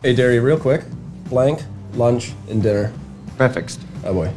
Hey, Derry, real quick. Blank, lunch, and dinner. Prefixed. Oh, boy.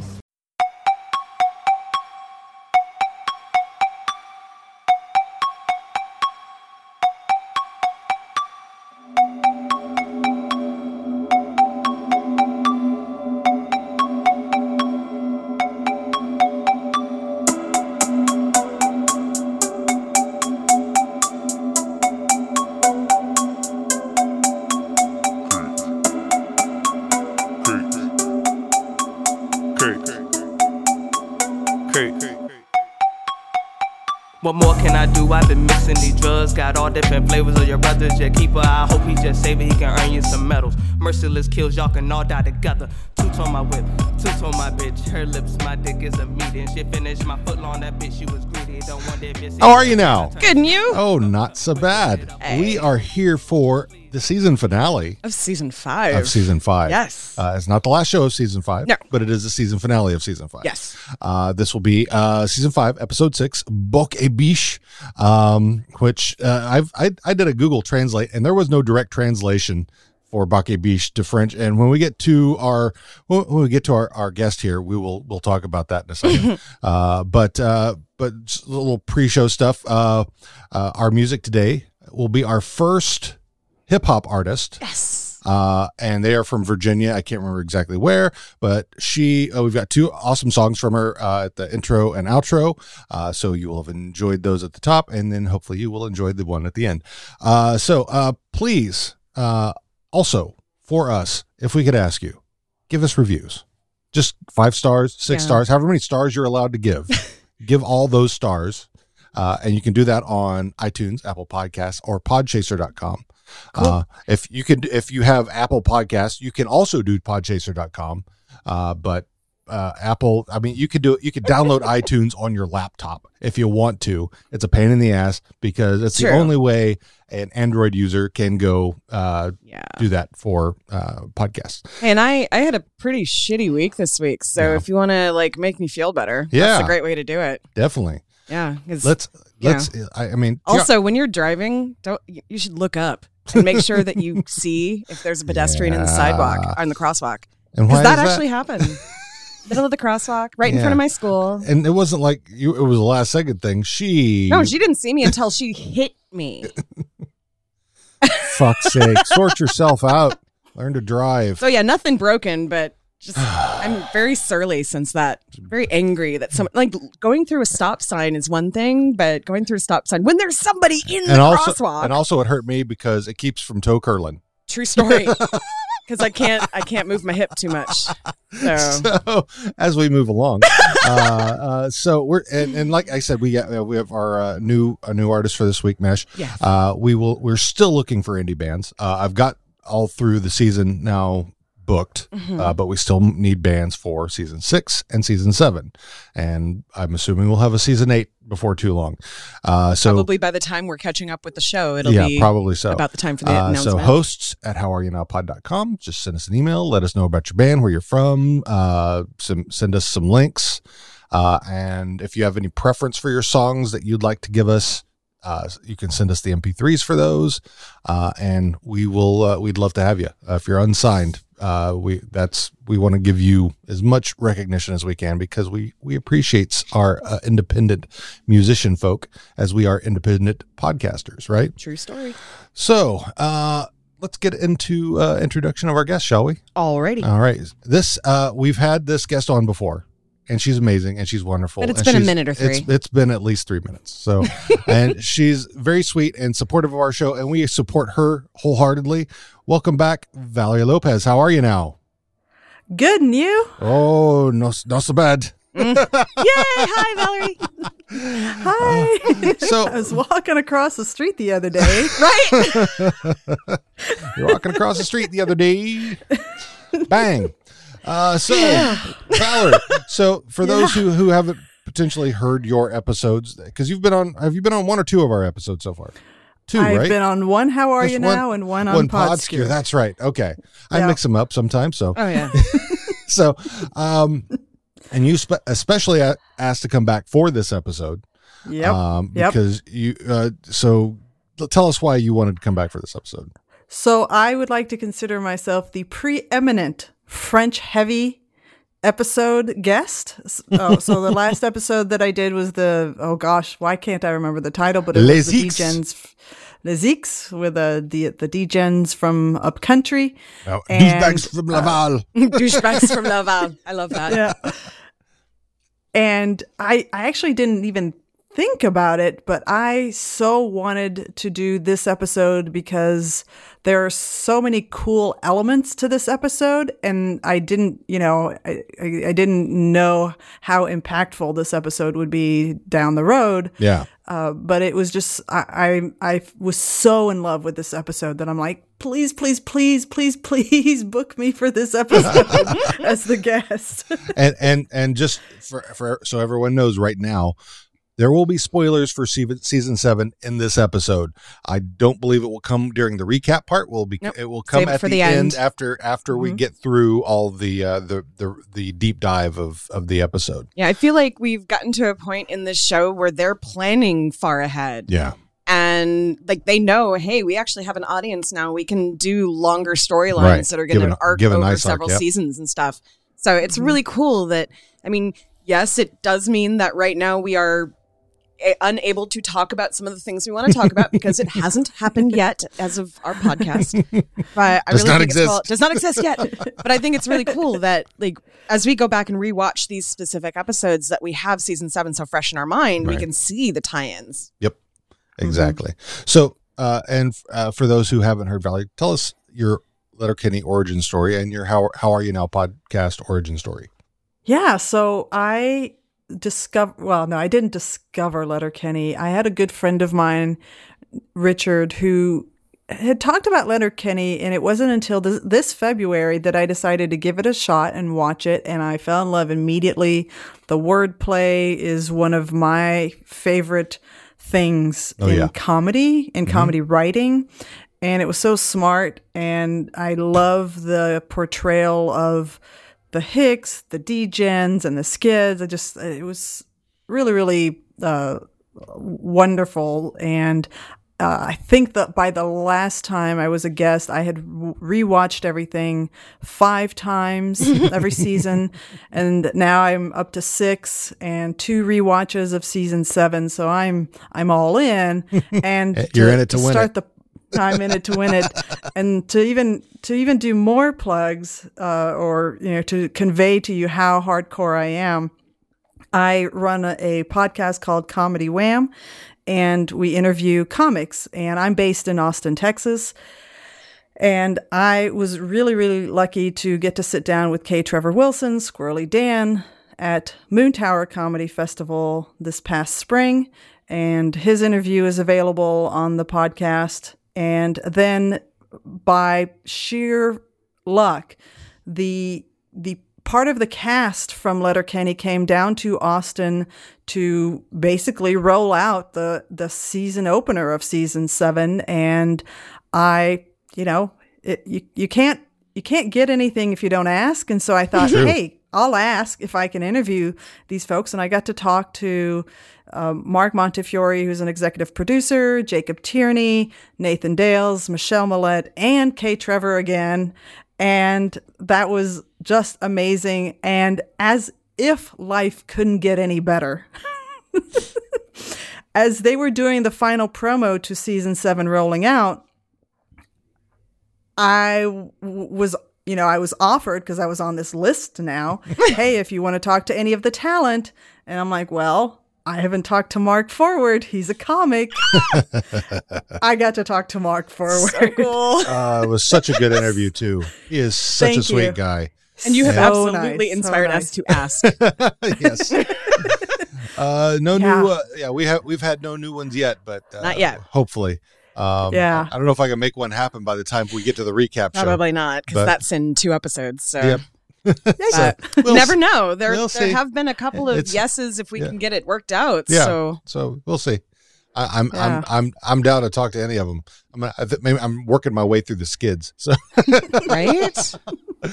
I've been mixing these drugs, got all different flavors of your brother's your keeper. I hope he just save it, he can earn you some medals. Merciless kills, y'all can all die together. Toots on my whip, toots on my bitch. Her lips, my dick is a meat and shit. Finished my foot long, that bitch, she was greedy. Don't want that bitch. How are you now? Good, and you? Oh, not so bad. Hey. We are here for the season finale. Of season 5. Of season 5. Yes. It's not the last show of season 5. No. But it is the season finale of season 5. Yes. This will be season 5, episode 6, Boc-à-Biche, which I did a Google Translate, and there was no direct translation for Boc-à-Biche to French. And when we get to our guest here, we'll talk about that in a second. But just a little pre-show stuff. Our music today will be our first hip-hop artist. Yes. And they are from Virginia. I can't remember exactly where, but we've got 2 awesome songs from her at the intro and outro. So you will have enjoyed those at the top, and then hopefully you will enjoy the one at the end. Please, also for us, if we could ask you, give us reviews. Just 5 stars, 6 stars, however many stars you're allowed to give. Give all those stars. And you can do that on iTunes, Apple Podcasts, or podchaser.com. Cool. If you have Apple Podcasts, you can also do podchaser.com. Apple, I mean, you could download iTunes on your laptop if you want to. It's a pain in the ass because it's the only way an Android user can go do that for podcasts. And I had a pretty shitty week this week. So if you want to make me feel better, that's a great way to do it. Definitely. Yeah. Let's I mean, also when you're driving, you should look up and make sure that you see if there's a pedestrian in the sidewalk on the crosswalk. And why that actually happened. Middle of the crosswalk, right in front of my school. And it wasn't like it was a last second thing. She didn't see me until she hit me. Fuck's sake. Sort yourself out. Learn to drive. So yeah, nothing broken, but just, I'm very surly since that. Very angry that someone, going through a stop sign is one thing, but going through a stop sign when there's somebody in the crosswalk. And also it hurt me because it keeps from toe curling. True story. Because I can't move my hip too much. So as we move along, so we're and like I said, we have our new artist for this week, Mesh. Yeah. We're still looking for indie bands. I've got all through the season now booked, but we still need bands for season 6 and season 7, and I'm assuming we'll have a season 8 before too long. So probably by the time we're catching up with the show, it'll be probably so about the time for the announcement. So hosts at howareyounowpod.com. Just send us an email. Let us know about your band, where you're from. Send us some links, and if you have any preference for your songs that you'd like to give us. You can send us the MP3s for those, and we will. We'd love to have you. If you're unsigned, we want to give you as much recognition as we can because we appreciate our independent musician folk as we are independent podcasters. Right? True story. So let's get into introduction of our guest, shall we? Alrighty. All right. This we've had this guest on before. And she's amazing, and she's wonderful. But it's been a minute or 3. It's been at least 3 minutes. So, and she's very sweet and supportive of our show, and we support her wholeheartedly. Welcome back, Valerie Lopez. How are you now? Good, and you? Oh, not so bad. Mm. Yay! Hi, Valerie. Hi. I was walking across the street the other day. Right? You're walking across the street the other day. Bang. Valerie, so for those who haven't potentially heard your episodes, because have you been on 1 or 2 of our episodes so far? 2, I've right? I've been on one How Are Just You one, Now and one on Podskier. That's right. Okay. I mix them up sometimes. So. Oh, yeah. So, and you especially asked to come back for this episode. Yep. Because you, so tell us why you wanted to come back for this episode. So I would like to consider myself the preeminent French heavy episode guest. Oh, so the last episode that I did was the, oh gosh, why can't I remember the title? But it was the D-Gens, Les X, with the D-Gens from Upcountry. Oh, douchebags from Laval. Douchebags from Laval. I love that. Yeah. And I actually didn't even think about it, but I so wanted to do this episode because there are so many cool elements to this episode, and I didn't, you know, I didn't know how impactful this episode would be down the road. Yeah. But it was just, I was so in love with this episode that I'm like, please, please, please, please, please book me for this episode as the guest. And just for so everyone knows right now, there will be spoilers for season 7 in this episode. I don't believe it will come during the recap part. It will come at the end after we get through all the deep dive of the episode. Yeah, I feel like we've gotten to a point in this show where they're planning far ahead. Yeah. And like they know, hey, we actually have an audience now. We can do longer storylines that are going to arc over several seasons and stuff. So it's really cool that, I mean, yes, it does mean that right now we are unable to talk about some of the things we want to talk about because it hasn't happened yet as of our podcast. But I really think it does not exist yet. But I think it's really cool that, like, as we go back and rewatch these specific episodes, that we have season 7 so fresh in our mind, we can see the tie-ins. Yep. Exactly. Mm-hmm. So, for those who haven't heard Valerie, tell us your Letterkenny origin story and your How Are You Now podcast origin story. Yeah. So I I didn't discover Letterkenny. I had a good friend of mine, Richard, who had talked about Letterkenny, and it wasn't until this February that I decided to give it a shot and watch it, and I fell in love immediately. The wordplay is one of my favorite things comedy writing, and it was so smart, and I love the portrayal of the Hicks, the D-Gens, and the Skids. It was really, really wonderful. And I think that by the last time I was a guest, I had rewatched everything 5 times every season. And now I'm up to 6 and 2 rewatches of season 7. So I'm all in. And you're in it to win it. I'm in it to win it, and to even do more plugs, or to convey to you how hardcore I am. I run a podcast called Comedy Wham, and we interview comics. And I'm based in Austin, Texas. And I was really, really lucky to get to sit down with K Trevor Wilson, Squirrely Dan, at Moon Tower Comedy Festival this past spring, and his interview is available on the podcast. And then by sheer luck, the part of the cast from Letterkenny came down to Austin to basically roll out the season opener of season 7. And I, you can't get anything if you don't ask. And so I thought, hey, I'll ask if I can interview these folks. And I got to talk to Mark Montefiore, who's an executive producer, Jacob Tierney, Nathan Dales, Michelle Millett, and K. Trevor again. And that was just amazing. And as if life couldn't get any better. As they were doing the final promo to season 7 rolling out, I was I was offered, because I was on this list now, hey, if you want to talk to any of the talent. And I'm like, well, I haven't talked to Mark Forward. He's a comic. I got to talk to Mark Forward. So cool. It was such a good interview, too. He is such a sweet guy. And you have absolutely inspired us to ask. Yes. We've had no new ones yet, but not yet. Hopefully. I don't know if I can make one happen by the time we get to the recap show. Probably not, because that's in 2 episodes. So, yep. We'll never know. There have been a couple of yeses if we can get it worked out. Yeah. So we'll see. I'm down to talk to any of them. Maybe I'm working my way through the Skids. So right,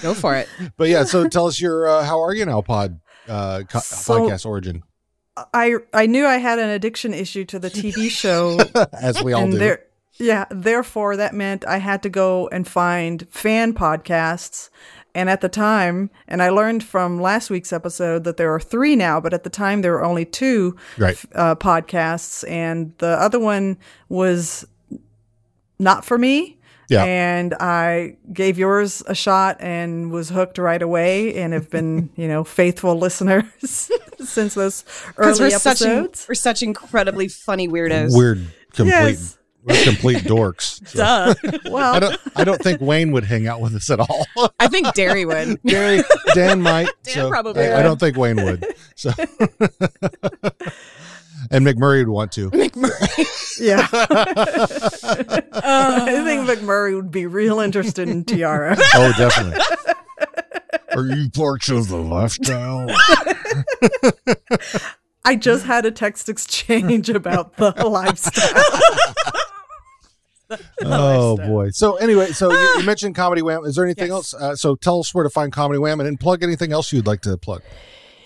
go for it. But yeah, so tell us your How Are You Now podcast origin. I knew I had an addiction issue to the TV show, as we all do. Yeah, therefore that meant I had to go and find fan podcasts. And at the time, and I learned from last week's episode that there are three now, but at the time there were only two podcasts. And the other one was not for me. Yeah. And I gave yours a shot and was hooked right away and have been, you know, faithful listeners since those early episodes. We're such incredibly funny weirdos. Weird, complete. Yes. We're complete dorks. So. Duh. Well, I don't think Wayne would hang out with us at all. I think Derry would. Dan might. Dan probably. I don't think Wayne would. So, and McMurray would want to. McMurray. Yeah. I think McMurray would be real interested in Tiara. Oh, definitely. Are you parts of the lifestyle? I just had a text exchange about the lifestyle. Oh boy! So anyway, so you mentioned Comedy Wham. Is there anything else? So tell us where to find Comedy Wham, and then plug anything else you'd like to plug.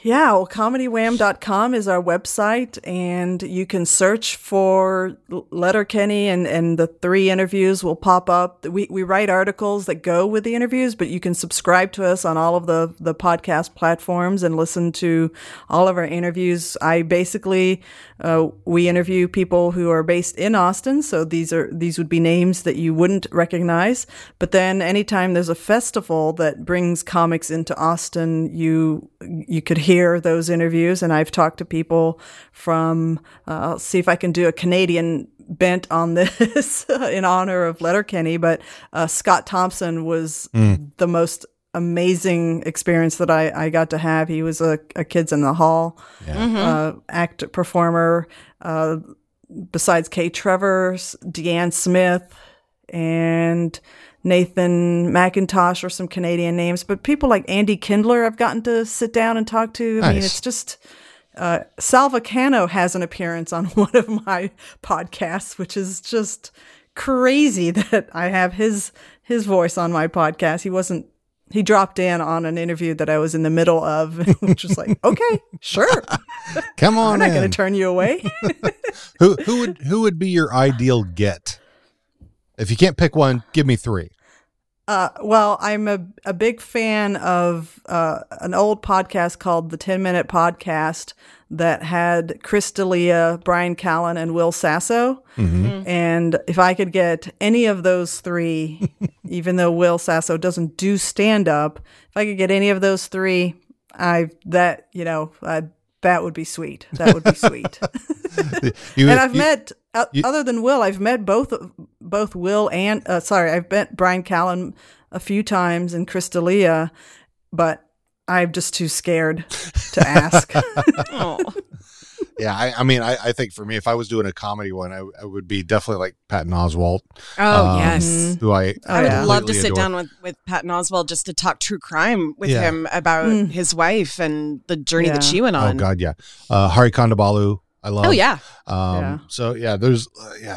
Yeah, well, ComedyWham.com is our website, and you can search for Letterkenny, and the three interviews will pop up. We write articles that go with the interviews, but you can subscribe to us on all of the podcast platforms and listen to all of our interviews. I basically, we interview people who are based in Austin, so these would be names that you wouldn't recognize. But then anytime there's a festival that brings comics into Austin, you could hear those interviews, and I've talked to people from, I'll see if I can do a Canadian bent on this in honor of Letterkenny, but Scott Thompson was the most amazing experience that I got to have. He was a Kids in the Hall actor, performer, besides K Trevor, Deanne Smith, and Nathan McIntosh, or some Canadian names, but people like Andy Kindler I've gotten to sit down and talk to. I mean, it's just Salva Cano has an appearance on one of my podcasts, which is just crazy that I have his voice on my podcast. He dropped in on an interview that I was in the middle of, which was like, okay, sure. Come on. I'm not going to turn you away. Who would be your ideal get? If you can't pick one, give me three. Well, I'm a big fan of an old podcast called The 10-Minute Podcast that had Chris D'Elia, Bryan Callen, and Will Sasso. Mm-hmm. And if I could get any of those three, even though Will Sasso doesn't do stand-up, if I could get any of those three, that would be sweet. That would be sweet. Other than Will, I've met both Will and I've met Bryan Callen a few times and Chris D'Elia, but I'm just too scared to ask. Yeah, I mean, I think for me, if I was doing a comedy one, I would be definitely like Patton Oswalt. Oh, yes. Who I would love to sit down with Patton Oswalt just to talk true crime with him about his wife and the journey that she went on. Oh, God, yeah. Hari Kondabalu, I love. Oh, yeah. So, yeah, there's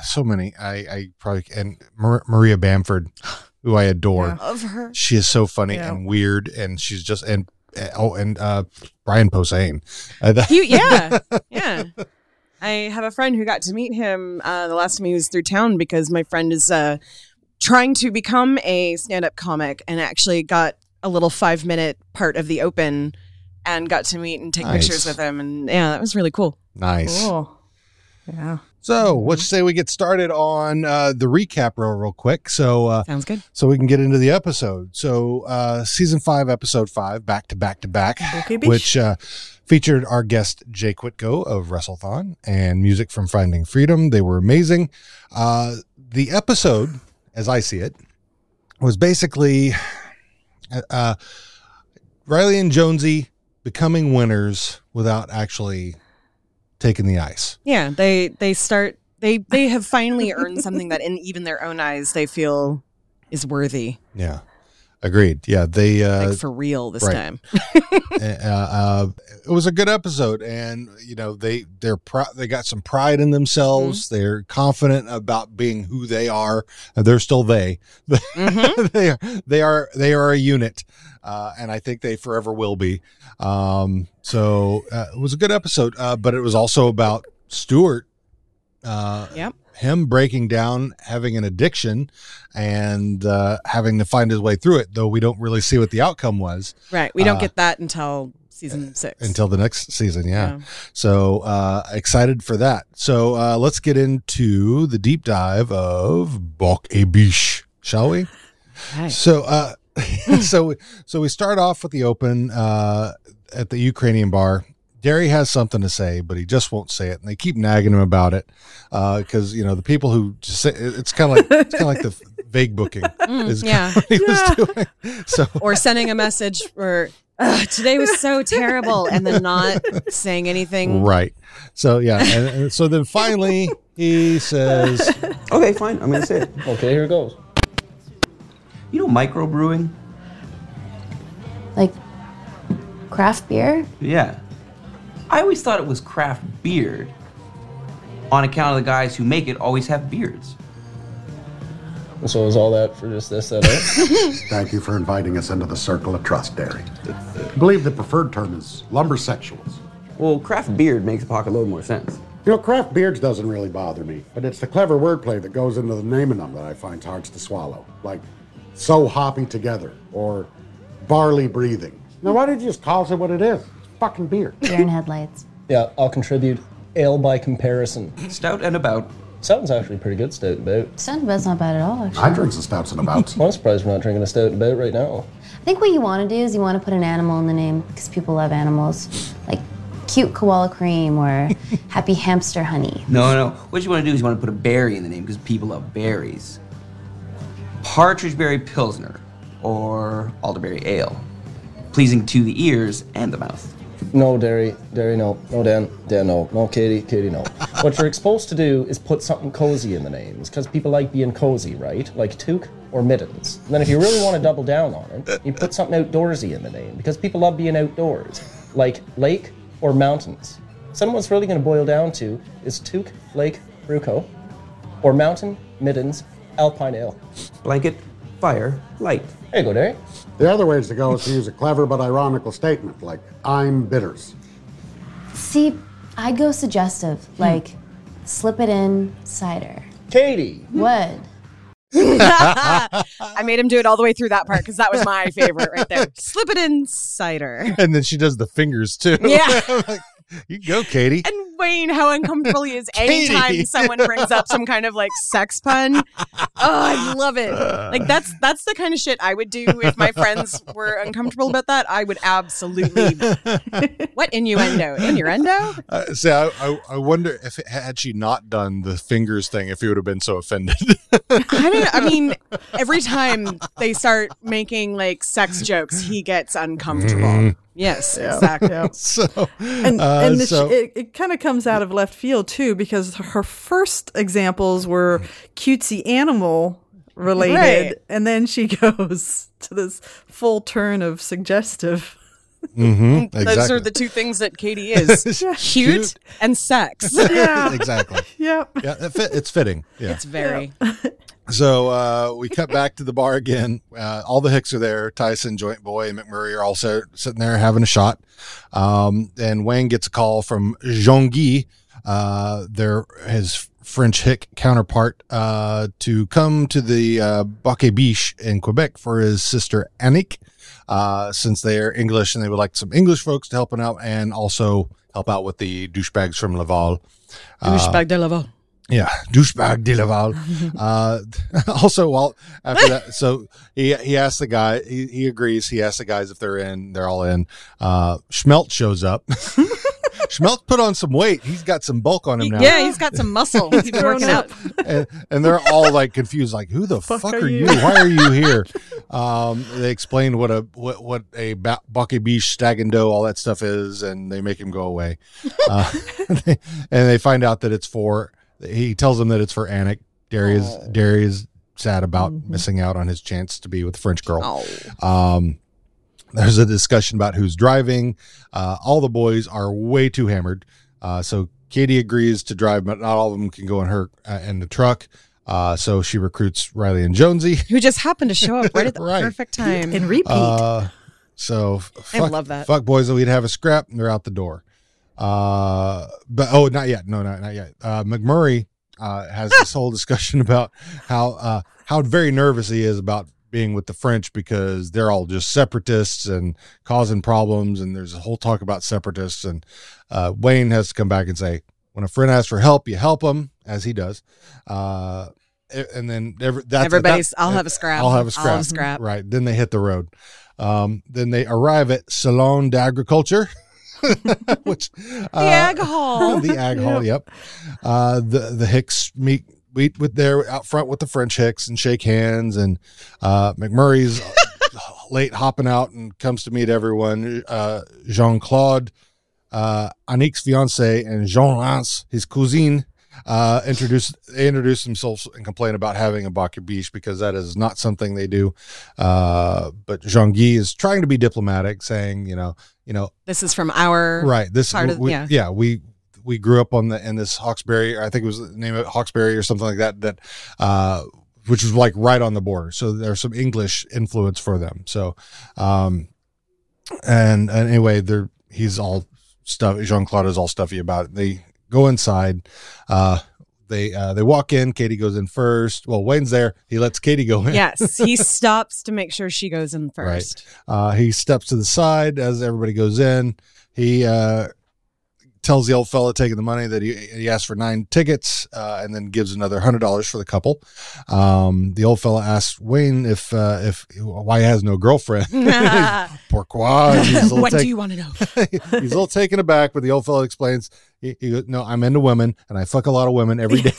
so many. I probably, and Maria Bamford, who I adore. I love her. She is so funny and weird, and she's just, and Brian Posehn. Yeah. I have a friend who got to meet him the last time he was through town, because my friend is trying to become a stand-up comic, and actually got a little 5-minute part of the open and got to meet and take pictures with him. And yeah, that was really cool. Nice. Cool. Yeah. So let's say we get started on the recap real quick. So sounds good. So we can get into the episode. So season 5, episode 5, back to back, which featured our guest Jay Quitco of WrestleThon and music from Finding Freedom. They were amazing. The episode, as I see it, was basically Riley and Jonesy becoming winners without actually taking the ice. Yeah, they have finally earned something that in even their own eyes they feel is worthy. Yeah, agreed. Yeah, they like for real this time. It was a good episode, and you know they got some pride in themselves. Mm-hmm. They're confident about being who they are. They're still they. Mm-hmm. They are a unit, and I think they forever will be. So it was a good episode, but it was also about Stuart. Yep. him breaking down, having an addiction, and having to find his way through it, though we don't really see what the outcome was. Right. We don't get that until season 6. Until the next season, yeah. So excited for that. So let's get into the deep dive of Boc-à-Biche, shall we? Right. So so we start off with the open at the Ukrainian bar. Gary has something to say, but he just won't say it, and they keep nagging him about it because the people who just say it's kind of like the vague booking is what he was doing. So or sending a message or today was so terrible, and then not saying anything. Right. So and so then finally he says, "Okay, fine, I'm going to say it." Okay, here it goes. You know microbrewing? Like craft beer? Yeah. I always thought it was craft beer on account of the guys who make it always have beards. So is all that for just this, that, it? Thank you for inviting us into the circle of trust, Derry. I believe the preferred term is lumbersexuals. Well, craft beard makes the pocket load more sense. Craft beards doesn't really bother me, but it's the clever wordplay that goes into the naming them that I find hard to swallow. Like, so hoppy together, or barley breathing. Now, why don't you just call it what it is? Fucking beer. Deer in headlights. Yeah, I'll contribute ale by comparison. Stout and about. Stout's actually pretty good, stout and about. Stout and about's not bad at all, actually. I drink some stouts and abouts. I'm surprised we're not drinking a stout and about right now. I think what you want to do is you want to put an animal in the name because people love animals. Like cute koala cream or happy hamster honey. No. What you want to do is you want to put a berry in the name because people love berries. Partridgeberry Pilsner or Alderberry Ale. Pleasing to the ears and the mouth. No, Derry, no. No, Dan, no. No, Katie, no. What you're supposed to do is put something cozy in the names, because people like being cozy, right? Like toque or mittens. And then if you really want to double down on it, you put something outdoorsy in the name, because people love being outdoors, like lake or mountains. So what's really going to boil down to is toque, lake, bruco, or mountain, mittens, alpine ale. Blanket, fire, light. There you go, Derry. The other ways to go is to use a clever but ironical statement, like, I'm bitters. See, I'd go suggestive, like, slip it in, cider. Katie! What? I made him do it all the way through that part, because that was my favorite right there. Slip it in, cider. And then she does the fingers, too. Yeah. Like, you go, Katie. And Wayne, how uncomfortable he is anytime someone brings up some kind of like sex pun. Oh, I love it. Like that's the kind of shit I would do if my friends were uncomfortable about that. I would absolutely. What innuendo? Innuendo? See, I wonder if had she not done the fingers thing, if he would have been so offended. I mean, every time they start making like sex jokes, he gets uncomfortable. Mm. Yes, exactly. It kind of comes out of left field, too, because her first examples were cutesy animal related. Right. And then she goes to this full turn of suggestive. Mm-hmm, exactly. Those are the two things that Katie is. Cute and sex. Yeah. Exactly. Yep. Yeah, it's fitting. Yeah. It's very. Yep. So we cut back to the bar again. All the Hicks are there. Tyson, Joint Boy, and McMurray are also sitting there having a shot. And Wayne gets a call from Jean-Guy, his French Hick counterpart, to come to the Boc-à-Biche in Quebec for his sister Annick, since they are English and they would like some English folks to help him out and also help out with the douchebags from Laval. Douchebag de Laval. Yeah, douchebag de Laval. Also, well, after that, so he asked the guy, he agrees, he asked the guys if they're in, they're all in. Schmelt shows up. Schmelt put on some weight. He's got some bulk on him now. Yeah, he's got some muscle. He's working out. And they're all like confused, like, who the fuck are you? Why are you here? They explain what a Boc-à-Biche, stag and doe, all that stuff is, and they make him go away. And they find out that it's for... He tells them that it's for Anik. Derry is sad about missing out on his chance to be with a French girl. Oh. There's a discussion about who's driving. All the boys are way too hammered. So Katie agrees to drive, but not all of them can go in her in the truck. So she recruits Riley and Jonesy, who just happened to show up right at the perfect time. And repeat. I love that. Fuck boys, we'd have a scrap and they're out the door. But not yet. No, not yet. McMurray has this whole discussion about how very nervous he is about being with the French because they're all just separatists and causing problems. And there's a whole talk about separatists. And Wayne has to come back and say, when a friend asks for help, you help him, as he does. And then I'll have a scrap. Right. Then they hit the road. Then they arrive at Salon d'Agriculture. Which the ag hall. Yep. The Hicks meet with their out front with the French Hicks and shake hands, and McMurray's late hopping out and comes to meet everyone. Jean-Claude, Annick's fiance, and Jean-Lance, his cousin, introduce themselves and complain about having a Boc-à-Biche because that is not something they do. But Jean-Guy is trying to be diplomatic, saying, you know, this is from our right. This part of, we grew up in this Hawkesbury. I think it was the name of it, Hawkesbury or something like that. That which was like right on the border. So there's some English influence for them. So and anyway, he's all stuff. Jean-Claude is all stuffy about it. They go inside. They walk in. Katie goes in first. Well, Wayne's there. He lets Katie go in. Yes, he stops to make sure she goes in first. Right. He steps to the side as everybody goes in. He tells the old fella taking the money that he asked for 9 tickets and then gives another $100 for the couple. The old fella asks Wayne if why he has no girlfriend. Pourquoi? What do you want to know? He's a little taken aback, but the old fella explains. He goes, no, I'm into women, and I fuck a lot of women every day.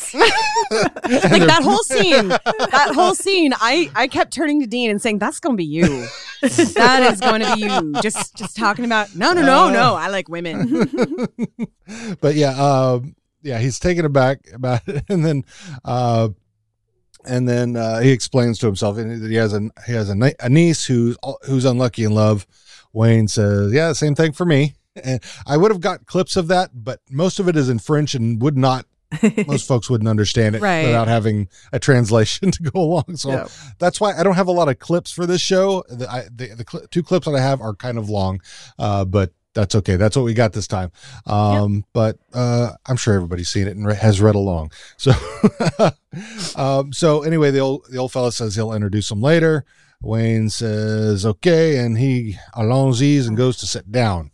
Like that whole scene, I kept turning to Dean and saying, that's going to be you. That is going to be you. Just talking about, no, I like women. But yeah, he's taken aback about it. And then he explains to himself that he has a niece who's unlucky in love. Wayne says, yeah, same thing for me. And I would have got clips of that, but most of it is in French and most folks wouldn't understand it without having a translation to go along. So that's why I don't have a lot of clips for this show. The two clips that I have are kind of long, but that's okay. That's what we got this time. But I'm sure everybody's seen it and has read along. So, so anyway, the old fella says he'll introduce him later. Wayne says, okay. And he allons-y and goes to sit down.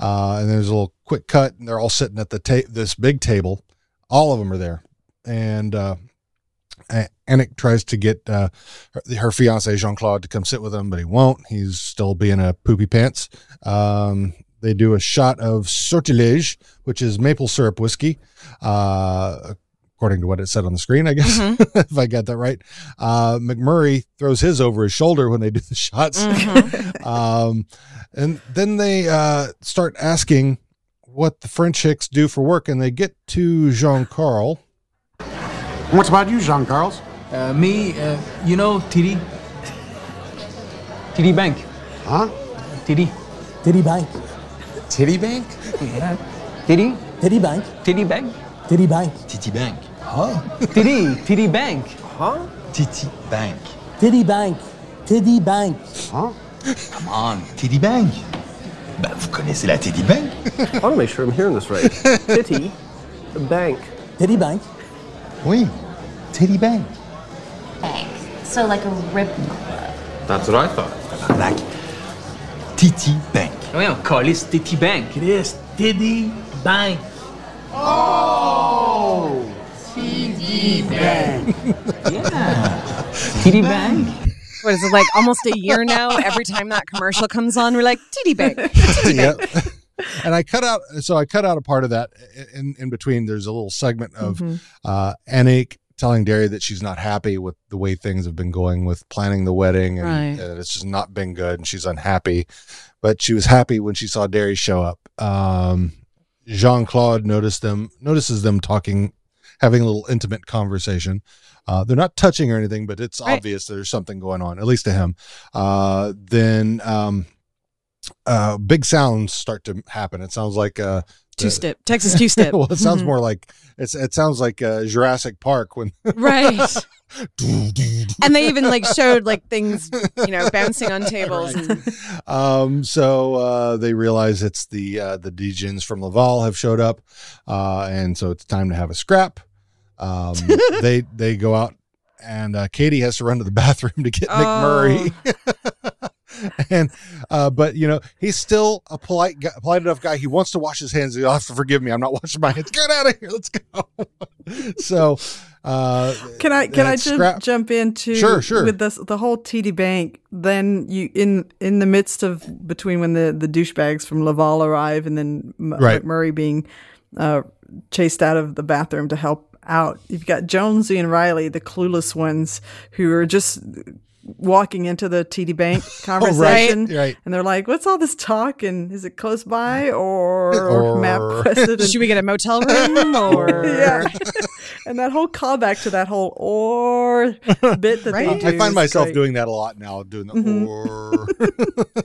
And there's a little quick cut, and they're all sitting at the this big table. All of them are there, and Annick tries to get her fiance Jean-Claude to come sit with him, but he won't. He's still being a poopy pants. They do a shot of sortilège, which is maple syrup whiskey, according to what it said on the screen, I guess, if I got that right. McMurray throws his over his shoulder when they do the shots. Mm-hmm. And then they start asking what the French Hicks do for work, and they get to Jean-Carl. What's about you, Jean-Carls? Me, you know, TD. TD Bank. Huh? TD. TD Bank. TD Bank? Yeah. TD? TD Bank. TD Bank? TD Bank. TD Bank. Huh? TD. TD Bank. Huh? TD Bank. TD Bank. TD Bank. Huh? Come on, TD Bank. Ben, vous connaissez la TD Bank? I want to make sure I'm hearing this right. TD Bank. TD Bank? Oui, TD Bank. So like a rip club. That's what I thought. Like TD Bank. We don't call this TD Bank. It is TD Bank. Oh! TD Bank. Yeah. TD Bank. What is it, like almost a year now? Every time that commercial comes on, we're like, TD Bank. Yep. And I cut out a part of that in between. There's a little segment of Annick telling Derry that she's not happy with the way things have been going with planning the wedding, and it's just not been good, and she's unhappy. But she was happy when she saw Derry show up. Jean-Claude notices them talking, having a little intimate conversation. They're not touching or anything, but it's obvious there's something going on, at least to him. Then big sounds start to happen. It sounds like two-step, Texas two-step. Well, it sounds more like it sounds like Jurassic Park when and they even like showed like things, bouncing on tables. Right. So they realize it's the Dejins from Laval have showed up, and so it's time to have a scrap. They go out and Katie has to run to the bathroom to get McMurray. And but you know, he's still a polite guy, polite enough guy. He wants to wash his hands. You'll have to forgive me, I'm not washing my hands. Get out of here, let's go. So can I just jump into sure. with this, the whole TD Bank? Then you in the midst of between when the douchebags from Laval arrive and then McMurray being chased out of the bathroom to help out, you've got Jonesy and Riley, the clueless ones, who are just walking into the TD Bank conversation. Oh, right. And they're like, what's all this talk? And is it close by or map quested? Should we get a motel room? Or yeah. And that whole callback to that whole or bit that right? they do. I find myself doing that a lot now, doing the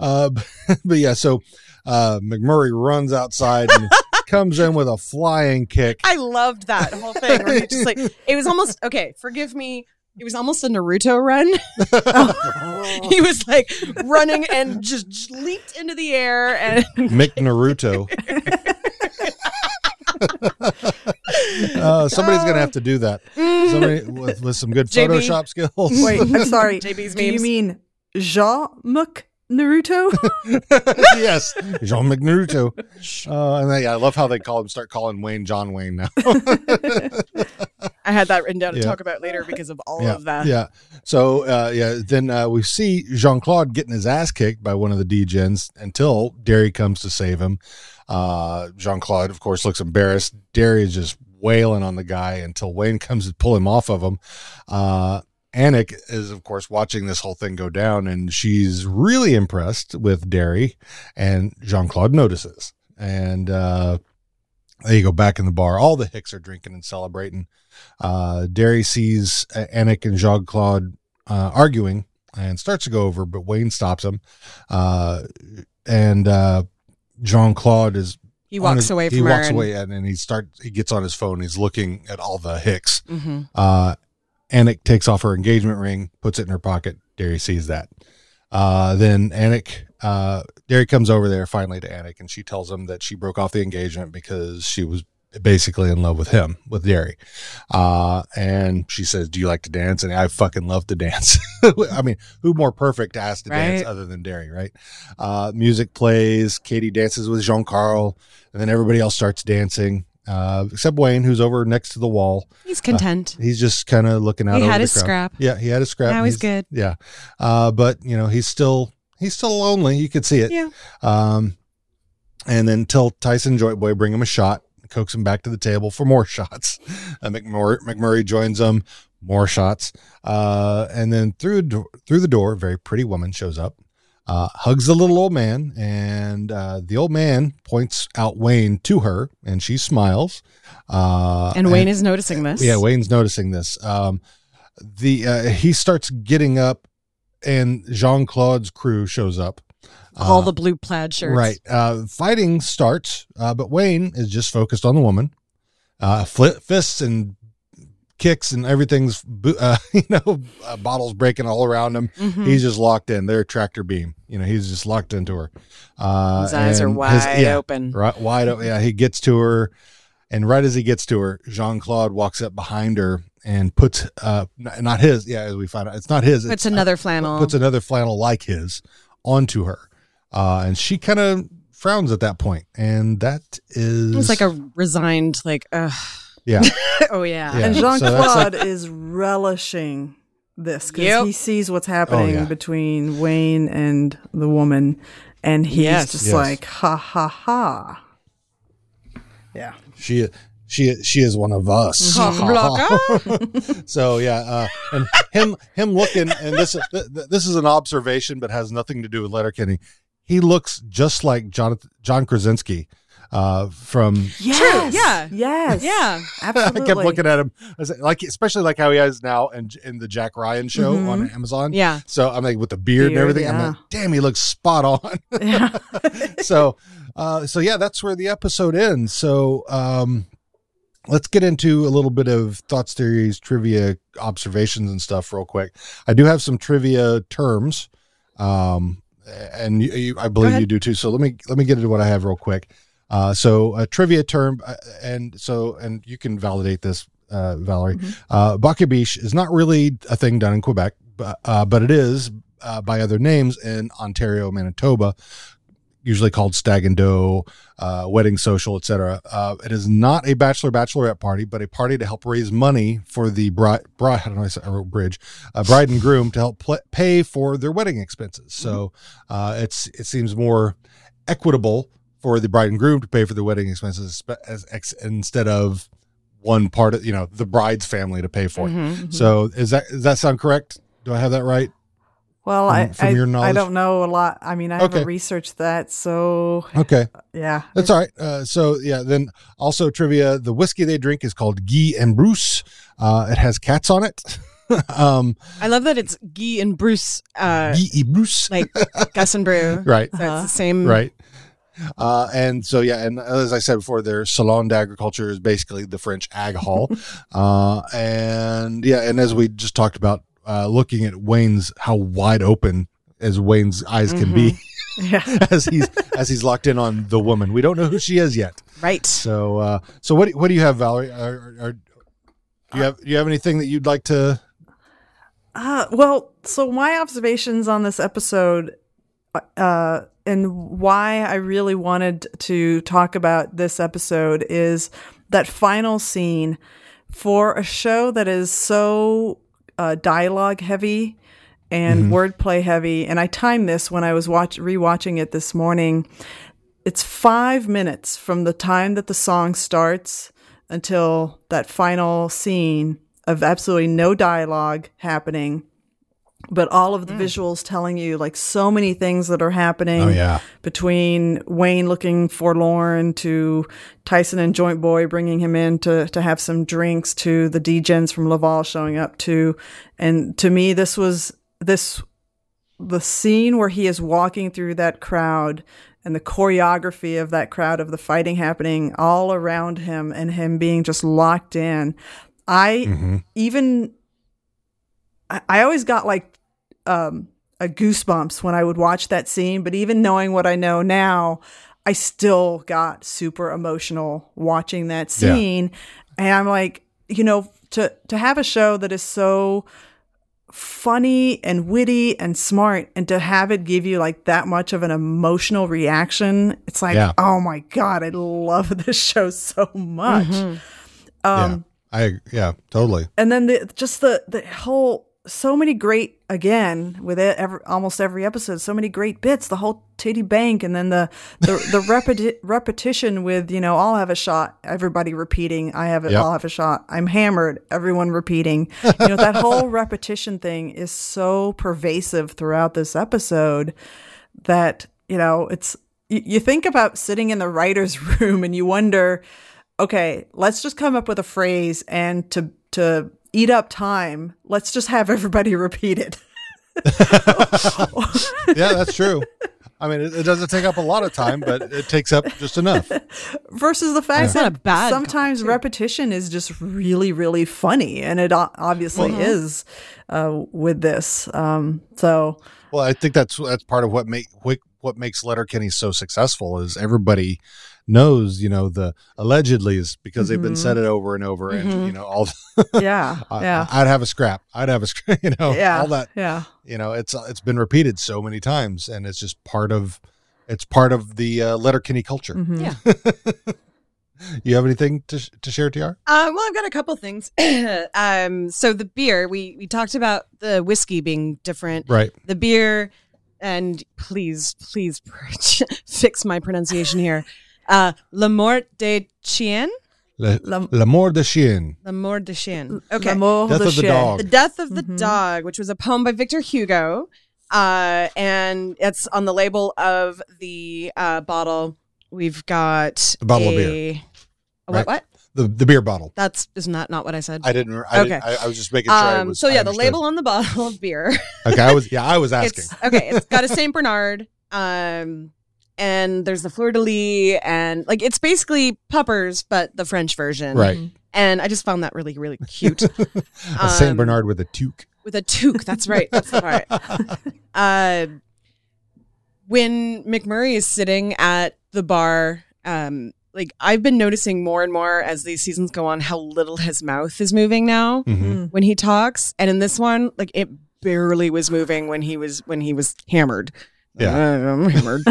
or. But yeah, so McMurray runs outside and comes in with a flying kick. I loved that whole thing. Where he just like, it was almost, okay, forgive me, it was almost a Naruto run. He was like running and just leaped into the air and Mick Naruto. Somebody's gonna have to do that. Somebody with some good JB. Photoshop skills. Wait, I'm sorry. JB's do memes. You mean Jean Muck? Naruto? Yes. John McNaruto. And I love how they start calling Wayne John Wayne now. I had that written down to talk about later because of all of that. Yeah. So, then we see Jean-Claude getting his ass kicked by one of the D-Gens until Derry comes to save him. Jean-Claude, of course, looks embarrassed. Derry is just wailing on the guy until Wayne comes to pull him off of him. Anik is, of course, watching this whole thing go down, and she's really impressed with Derry, and Jean-Claude notices. And they go back in the bar. All the hicks are drinking and celebrating. Derry sees Anik and Jean-Claude arguing and starts to go over, but Wayne stops him. And Jean-Claude is... He walks away from her, and he gets on his phone. He's looking at all the hicks. Mm-hmm. Anik takes off her engagement ring, puts it in her pocket. Derry sees that. Then Derry comes over there finally to Anik, and she tells him that she broke off the engagement because she was basically in love with him, with Derry. And she says, do you like to dance? And I fucking love to dance. I mean, who more perfect to ask to dance other than Derry, right? Music plays. Katie dances with Jean-Carl, and then everybody else starts dancing. Except Wayne, who's over next to the wall. He's content. He's just kind of looking out over the crowd. He had his scrap. Yeah, he had his scrap. Now he's good. Yeah. But, you know, he's still lonely. You could see it. Yeah. And then till Tyson Joy Boy bring him a shot, coax him back to the table for more shots. McMurray joins him, more shots. And then through the door, a very pretty woman shows up. Hugs the little old man, and the old man points out Wayne to her, and she smiles. And Wayne is noticing this. Yeah, Wayne's noticing this. He starts getting up, and Jean-Claude's crew shows up. All the blue plaid shirts. Right. Fighting starts, but Wayne is just focused on the woman. Fists and kicks and everything's bottles breaking all around him. Mm-hmm. He's just locked in. They're tractor beam. You know, he's just locked into her. His eyes are wide open. Right, wide open. Yeah, he gets to her, and right as he gets to her, Jean-Claude walks up behind her and puts not his. Yeah, as we find out, it's not his. It's another flannel. Puts another flannel like his onto her, and she kind of frowns at that point, and that is. It's like a resigned, like. Yeah. Oh, yeah. And Jean-Claude is relishing this because he sees what's happening between Wayne and the woman, and he's just like, ha, ha, ha. Yeah. She is one of us. So, yeah. And him looking, and this is an observation but has nothing to do with Letterkenny. He looks just like John Krasinski. From yes, absolutely. I kept looking at him, like especially like how he is now in the Jack Ryan show on Amazon. Yeah, so I'm like with the beard and everything. Yeah. I'm like, damn, he looks spot on. Yeah. So yeah, that's where the episode ends. So let's get into a little bit of thoughts, theories, trivia, observations, and stuff real quick. I do have some trivia terms, and I believe you do too. So let me get into what I have real quick. So a trivia term, and you can validate this, Valerie. Mm-hmm. Boc-à-Biche is not really a thing done in Quebec, but it is by other names in Ontario, Manitoba, usually called stag and doe, wedding social, etc. It is not a bachelorette party, but a party to help raise money for the bride and groom to help pay for their wedding expenses. So it seems more equitable for the bride and groom to pay for the wedding expenses instead of one part of, the bride's family to pay for it. Mm-hmm. So does that sound correct? Do I have that right? Well, I don't know a lot. I mean, I haven't researched that, so... Okay. Yeah. That's all right. Then also trivia, the whiskey they drink is called Guy and Bruce. It has cats on it. I love that it's Guy and Bruce. Guy and Bruce. Like Gus and Brew. Right. So it's the same... Right. And as I said before, their Salon d'Agriculture is basically the French Ag Hall. And as we just talked about, looking at Wayne's, how wide open as Wayne's eyes can be, as he's locked in on the woman. We don't know who she is yet, right? So, so what do you have, Valerie? Do you have anything that you'd like to? So my observations on this episode, and why I really wanted to talk about this episode is that final scene for a show that is so. Dialogue heavy and wordplay heavy. And I timed this when I was rewatching it this morning. It's 5 minutes from the time that the song starts until that final scene of absolutely no dialogue happening, but all of the visuals telling you like so many things that are happening between Wayne looking forlorn to Tyson and Joint Boy bringing him in to have some drinks to the D-Gens from Laval showing up to. And to me, this was the scene where he is walking through that crowd and the choreography of that crowd of the fighting happening all around him and him being just locked in. I always got like a goosebumps when I would watch that scene, but even knowing what I know now, I still got super emotional watching that scene. Yeah. And I'm like, to have a show that is so funny and witty and smart and to have it give you like that much of an emotional reaction, it's like, oh my God, I love this show so much. Totally. And then the whole, so many great, again, with almost every episode, so many great bits, the whole TD Bank, and then the repetition with, I'll have a shot, everybody repeating, I'll have a shot, I'm hammered, everyone repeating. That whole repetition thing is so pervasive throughout this episode that, it's, you think about sitting in the writer's room and you wonder, okay, let's just come up with a phrase and to eat up time, let's just have everybody repeat it. Yeah, that's true. I mean, it doesn't take up a lot of time, but it takes up just enough. Versus the fact that sometimes repetition is just really, really funny. And it obviously is with this. Well, I think that's part of what makes Letterkenny so successful is everybody knows, the allegedly is because they've been said it over and over and, all. I'd have a scrap, all that. Yeah. It's been repeated so many times and it's just part of the Letterkenny culture. Mm-hmm. Yeah. You have anything to share, TR? Well, I've got a couple things. So the beer, we talked about the whiskey being different. Right. The beer, and please fix my pronunciation here. La mort de chien. Okay. The death of the dog, which was a poem by Victor Hugo. And it's on the label of the bottle. We've got a bottle of beer. What? The beer bottle. That's not what I said. I didn't. I was just making sure. The label on the bottle of beer. Okay. I was asking. It's got a Saint Bernard. And there's the fleur-de-lis, and like it's basically Puppers, but the French version. Right. And I just found that really, really cute. A Saint Bernard with a toque. That's right. That's the part. When McMurray is sitting at the bar like I've been noticing more and more as these seasons go on how little his mouth is moving now when he talks, and in this one, like it barely was moving when he was hammered. Yeah, I'm hammered,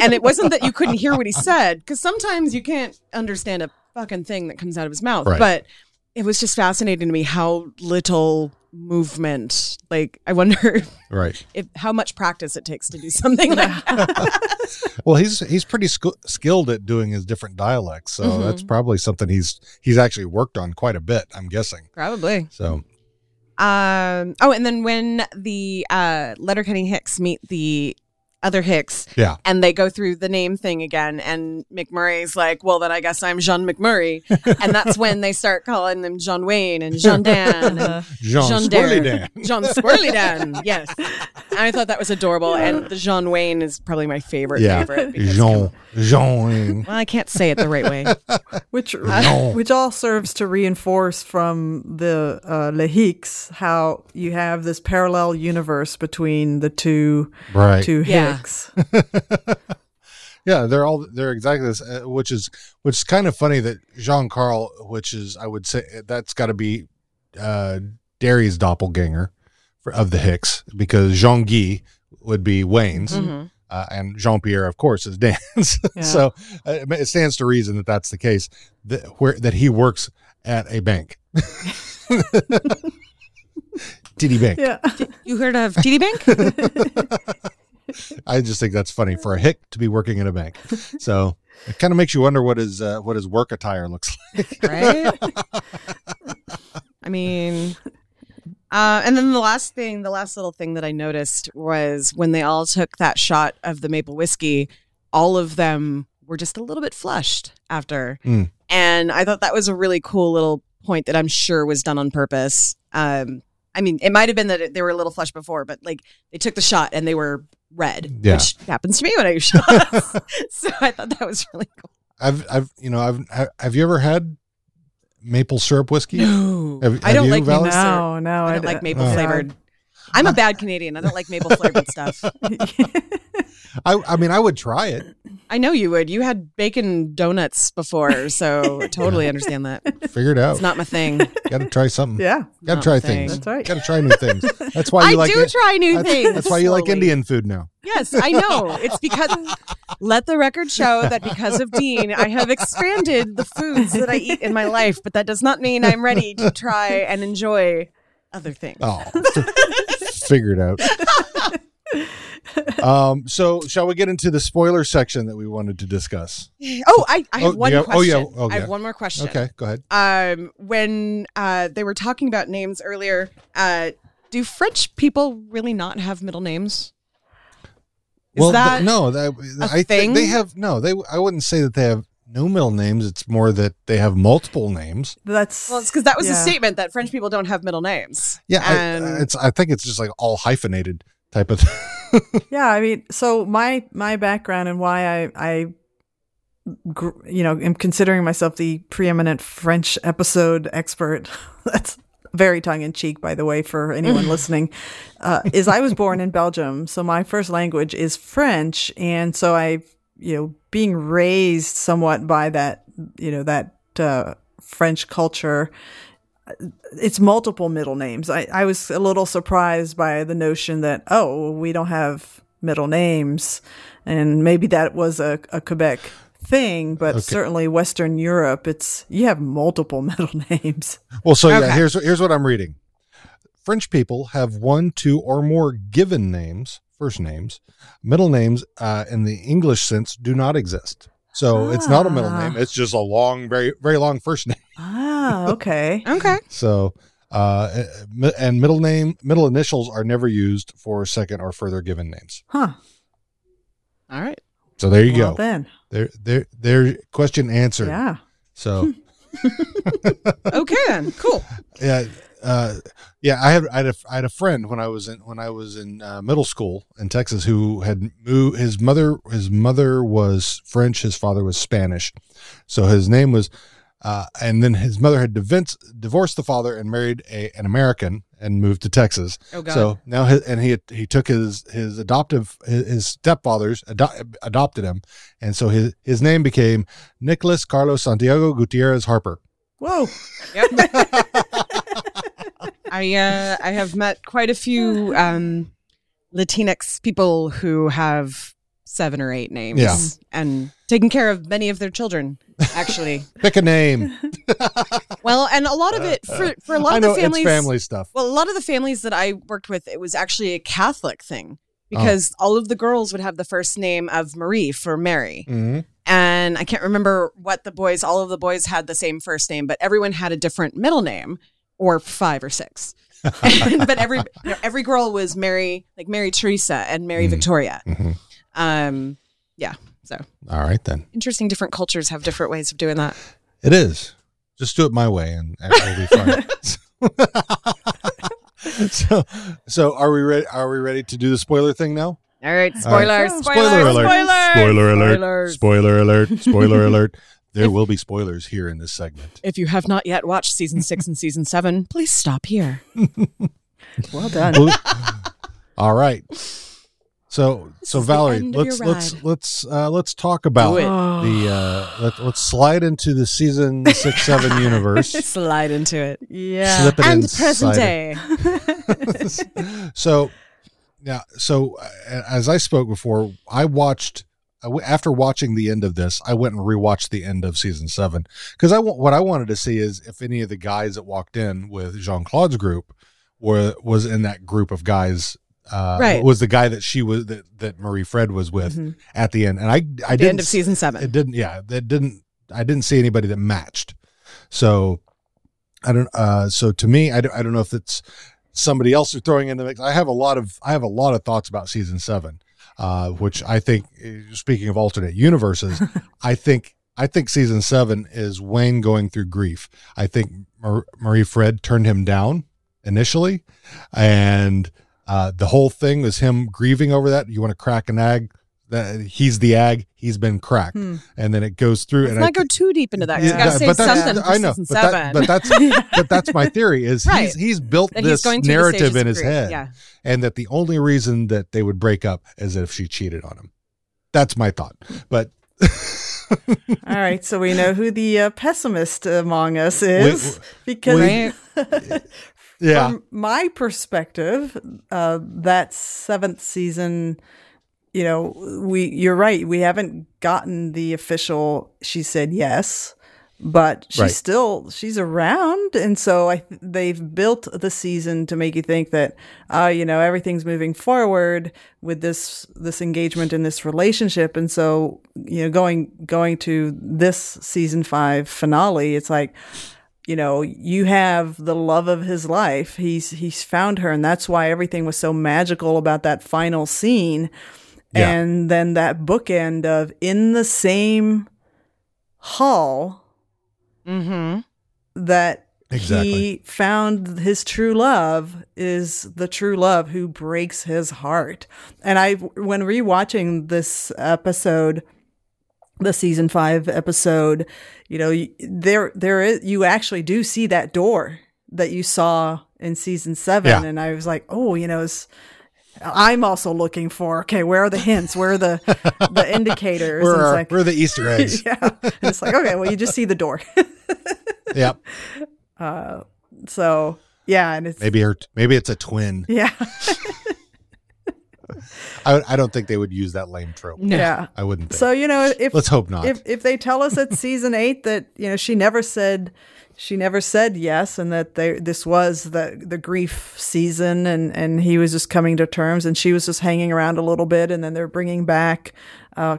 and it wasn't that you couldn't hear what he said because sometimes you can't understand a fucking thing that comes out of his mouth, right. But it was just fascinating to me how little movement. Like, I wonder, right, if how much practice it takes to do something like that. Well, he's pretty skilled at doing his different dialects, so that's probably something he's actually worked on quite a bit. I'm guessing, probably. So, oh, and then when the Letterkenny Hicks meet the other Hicks, yeah, and they go through the name thing again, and McMurray's like, well, then I guess I'm Jean McMurray, and that's when they start calling them John Wayne and Jean Dan, and Jean Swirly Dan, Jean Swirly Dan. Yes, and I thought that was adorable, and the Jean Wayne is probably my favorite. Jean. Well, I can't say it the right way, which all serves to reinforce from the Le Hicks how you have this parallel universe between the two Hicks. Yeah. Yeah, they're exactly this, which is kind of funny that Jean-Carl, which is, I would say that's got to be Derry's doppelganger of the Hicks, because Jean-Guy would be Wayne's, and Jean-Pierre, of course, is Dan's. Yeah. So it stands to reason that that's the case, that he works at a bank. TD Bank. Yeah. You heard of TD Bank? I just think that's funny for a hick to be working in a bank. So it kind of makes you wonder what his work attire looks like. Right? I mean, and then the last little thing that I noticed was when they all took that shot of the maple whiskey, all of them were just a little bit flushed after. Mm. And I thought that was a really cool little point that I'm sure was done on purpose. I mean, it might have been that they were a little flushed before, but like they took the shot and they were red, yeah, which happens to me when I use shots. So I thought that was really cool. Have you ever had maple syrup whiskey? No, I don't like maple syrup. No, I don't like maple flavored. I'm a bad Canadian. I don't like maple flavored stuff. I mean, I would try it. I know you would. You had bacon donuts before, so I totally understand that. Figure it out. It's not my thing. Got to try something. Yeah. Got to try things. That's right. Got to try new things. That's why you try new things. That's why you like Indian food now. Yes, I know. It's because, let the record show that because of Dean, I have expanded the foods that I eat in my life, but that does not mean I'm ready to try and enjoy other things. Oh, figure it out. So shall we get into the spoiler section that we wanted to discuss? I have one more question. Okay, go ahead. When they were talking about names earlier, do French people really not have middle names? I wouldn't say that they have no middle names. It's more that they have multiple names. It's because that was a statement that French people don't have middle names. Yeah, and I think it's just like all hyphenated type of thing. Yeah, I mean, so my background and why I am considering myself the preeminent French episode expert. That's very tongue in cheek, by the way, for anyone listening. Is I was born in Belgium, so my first language is French, and so I, being raised somewhat by that, that French culture. It's multiple middle names. I was a little surprised by the notion that, we don't have middle names. And maybe that was a Quebec thing, but certainly Western Europe, you have multiple middle names. Well, so yeah, here's what I'm reading. French people have 1, 2, or more given names, first names. Middle names in the English sense do not exist. So it's not a middle name. It's just a long, very, very long first name. Okay. Okay. So, and middle initials are never used for second or further given names. Huh. All right. So there you go. Then their question answered. Yeah. So. Okay then. Cool. Yeah. I had a friend when I was in middle school in Texas who had moved. His mother was French, his father was Spanish, so his name was. And then his mother had divorced the father and married an American, and moved to Texas. Oh God! So now he took his stepfather's adopted him, and so his name became Nicholas Carlos Santiago Gutierrez Harper. Whoa! Yep. I have met quite a few Latinx people who have 7 or 8 names, and taken care of many of their children. Actually, pick a name. Well, and a lot of it for a lot of the families, it's family stuff. Well, a lot of the families that I worked with, it was actually a Catholic thing because all of the girls would have the first name of Marie for Mary, and I can't remember what the boys. All of the boys had the same first name, but everyone had a different middle name, or 5 or 6. But every girl was Mary, like Mary Teresa and Mary Victoria. Mm-hmm. Yeah. So. All right, then. Interesting. Different cultures have different ways of doing that. It is. Just do it my way and it'll be fun. So are we ready? Are we ready to do the spoiler thing now? All right. Spoilers. All right. Spoiler alert. Spoiler alert. Spoiler alert. There will be spoilers here in this segment. If you have not yet watched season 6 and season 7, please stop here. Well done. All right. So Valerie, let's talk about let's slide into the season 6-7 universe. Slide into it, yeah. Slip it and in, present day. So yeah, as I spoke before, after watching the end of this, I went and rewatched the end of season 7 because what I wanted to see is if any of the guys that walked in with Jean-Claude's group was in that group of guys. Right. Was the guy that she was that Marie Fred was with at the end, and I didn't, end of season 7. It didn't. Yeah, that didn't. I didn't see anybody that matched. So I don't. So to me, I don't know if it's somebody else who's throwing in the mix. I have a lot of thoughts about season 7, which I think. Speaking of alternate universes, I think season 7 is Wayne going through grief. I think Marie Fred turned him down initially, and. The whole thing was him grieving over that. You want to crack an ag? He's the ag. He's been cracked, and then it goes through. Let's not go too deep into that. Yeah, got to say something. I know, but that's my theory. Is right. he's built that this narrative in his head, and that the only reason that they would break up is if she cheated on him. That's my thought, but. All right, so we know who the pessimist among us is because. Yeah. From my perspective, that 7th season, you know, you're right. We haven't gotten the official. She said yes, but she's around, and so they've built the season to make you think that, you know, everything's moving forward with this engagement and this relationship, and so you know, going to this season 5 finale, it's like. You know, you have the love of his life. He's found her, and that's why everything was so magical about that final scene. Yeah. And then that bookend of in the same hall that he found his true love is the true love who breaks his heart. And when rewatching this episode. The season 5 episode, you know, you actually do see that door that you saw in season 7. Yeah. And I was like, oh, you know, I'm also looking for, okay, where are the hints? Where are the indicators? Where are the Easter eggs? Yeah. And it's like, okay, well, you just see the door. Yep. So yeah. And it's maybe it's a twin. Yeah. I don't think they would use that lame trope. No. Yeah, I wouldn't think. So, you know, let's hope not. If they tell us at season 8 that, you know, she never said yes, and that this was the grief season, and he was just coming to terms, and she was just hanging around a little bit, and then they're bringing back.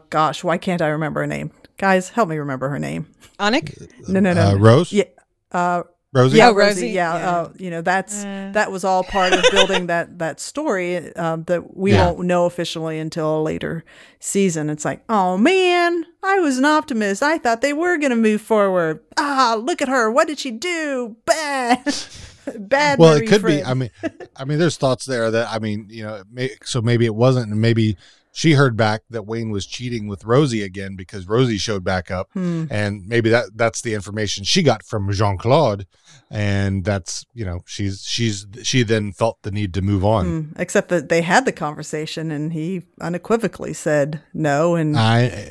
Gosh, why can't I remember her name? Guys, help me remember her name. Anik? No. Rose? Yeah. Rosie? Yeah, Rosie. Yeah, yeah. You know, that was all part of building that story that we won't know officially until a later season. It's like, oh man, I was an optimist. I thought they were going to move forward. Ah, look at her. What did she do? Bad. Well, it could be. I mean, there's thoughts there that, I mean, you know, so maybe it wasn't, and maybe she heard back that Wayne was cheating with Rosie again because Rosie showed back up. And maybe that's the information she got from Jean-Claude. And that's, you know, she then felt the need to move on. Except that they had the conversation and he unequivocally said no. And I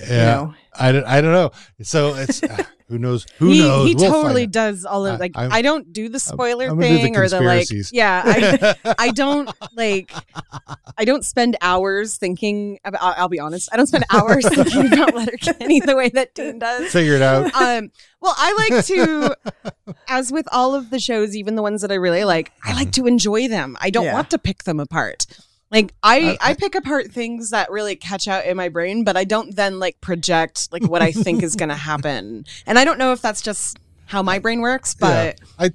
don't know. So it's, who knows? Who knows? He totally does all of like, I don't do the spoiler thing or the like, yeah, I don't spend hours thinking about, I'll be honest. I don't spend hours thinking about Letterkenny the way that Dean does. Figure it out. Well, I like to, as with all of the shows, even the ones that I really like, I like to enjoy them. I don't want to pick them apart. Like I pick apart things that really catch out in my brain, but I don't then like project like what I think is going to happen. And I don't know if that's just how my brain works, but I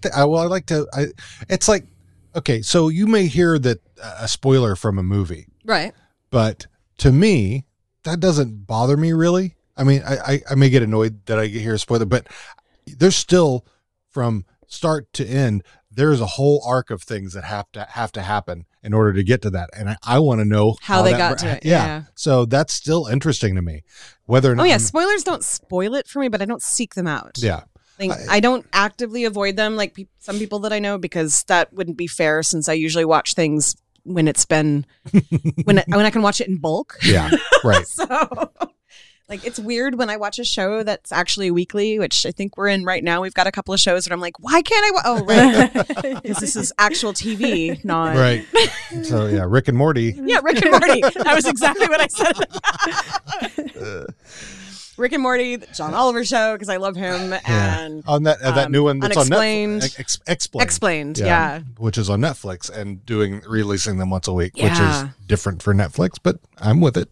it's like, okay, so you may hear that a spoiler from a movie, right? But to me, that doesn't bother me really. I mean, I may get annoyed that I hear a spoiler, but there's still from start to end, there's a whole arc of things that have to happen in order to get to that. And I want to know how they got to it. Yeah. So that's still interesting to me, whether or not. Oh yeah. Spoilers don't spoil it for me, but I don't seek them out. Yeah. Like, I don't actively avoid them. Like some people that I know, because that wouldn't be fair since I usually watch things when it's been, when I can watch it in bulk. Yeah. Right. So like, it's weird when I watch a show that's actually weekly, which I think we're in right now. We've got a couple of shows that I'm like, why can't I? Oh, right. Because this is actual TV, not. Right. So, yeah, Rick and Morty. Yeah, Rick and Morty. That was exactly what I said. Rick and Morty, the John Oliver show, because I love him. Yeah. And on that new one that's Unexplained. On Netflix. Explained, yeah. Which is on Netflix and releasing them once a week, which is different for Netflix, but I'm with it.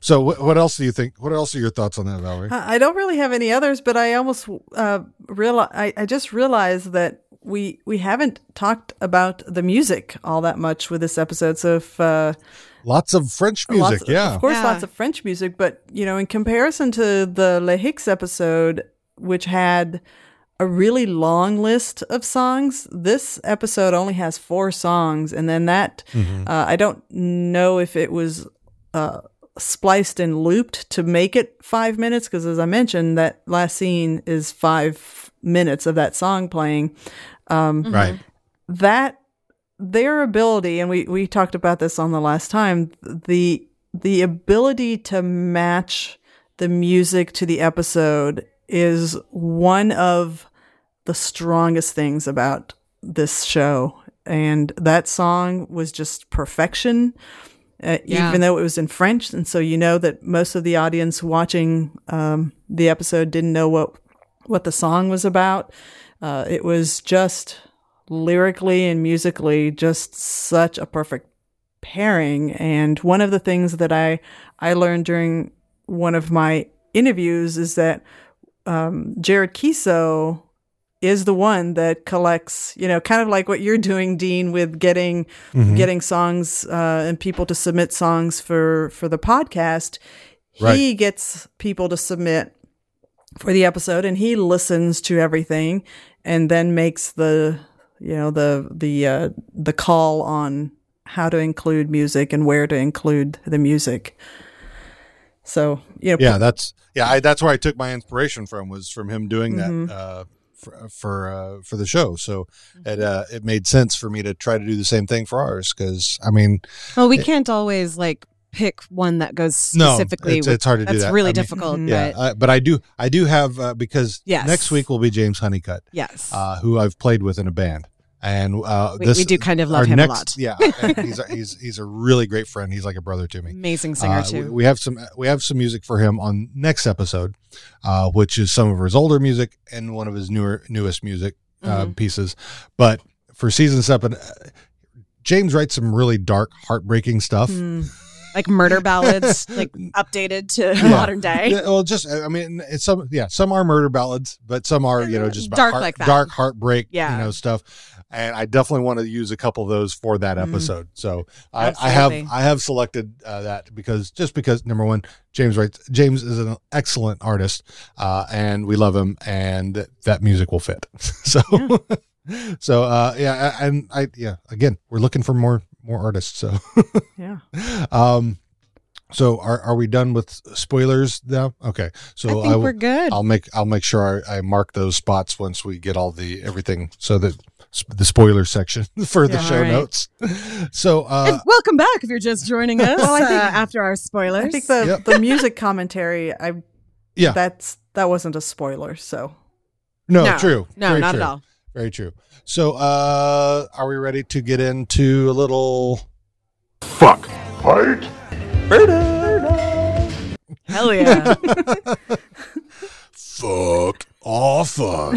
So what else do you think? What else are your thoughts on that, Valerie? I don't really have any others, but I almost realize I just realized that we haven't talked about the music all that much with this episode. So if lots of French music, of course, lots of French music. But you know, in comparison to the Le Hicks episode, which had a really long list of songs, this episode only has 4 songs, and then that I don't know if it was spliced and looped to make it 5 minutes, because as I mentioned, that last scene is 5 minutes of that song playing. Right. That their ability, and we talked about this on the last time, the ability to match the music to the episode is one of the strongest things about this show. And that song was just perfection. Even though it was in French. And so you know that most of the audience watching the episode didn't know what the song was about. It was just lyrically and musically just such a perfect pairing. And one of the things that I learned during one of my interviews is that Jared Kiso is the one that collects, you know, kind of like what you're doing, Dean, with getting songs and people to submit songs for the podcast. Right. He gets people to submit for the episode, and he listens to everything, and then makes the call on how to include music and where to include the music. So that's where I took my inspiration from him doing that. For the show, so it made sense for me to try to do the same thing for ours, because I mean, well, we can't always like pick one that goes specifically. No, it's hard to do that. It's really difficult. Yeah, but I do have because next week will be James Honeycutt. Yes, who I've played with in a band, and we do kind of love him a lot. Yeah, and he's a really great friend. He's like a brother to me. Amazing singer too. We have some music for him on next episode. Which is some of his older music and one of his newest music pieces. But for season 7, James writes some really dark, heartbreaking stuff. Like murder ballads, like updated to modern day. Yeah, well, it's some are murder ballads, but some are, you know, just about dark heartbreak, stuff. And I definitely want to use a couple of those for that episode. So I have selected that because number one, James is an excellent artist, and we love him, and that music will fit. So, again, we're looking for more artists. So, So are we done with spoilers now? Okay. So I think we're good. I'll make sure I mark those spots once we get all the everything, so that the spoiler section for the show notes. So and welcome back if you're just joining us. Well, I think after our spoilers, I think the music commentary. That wasn't a spoiler. So no. True. No, very not true. At all. Very true. So are we ready to get into a little fuck fight? Murder. Hell yeah. Fuck off. So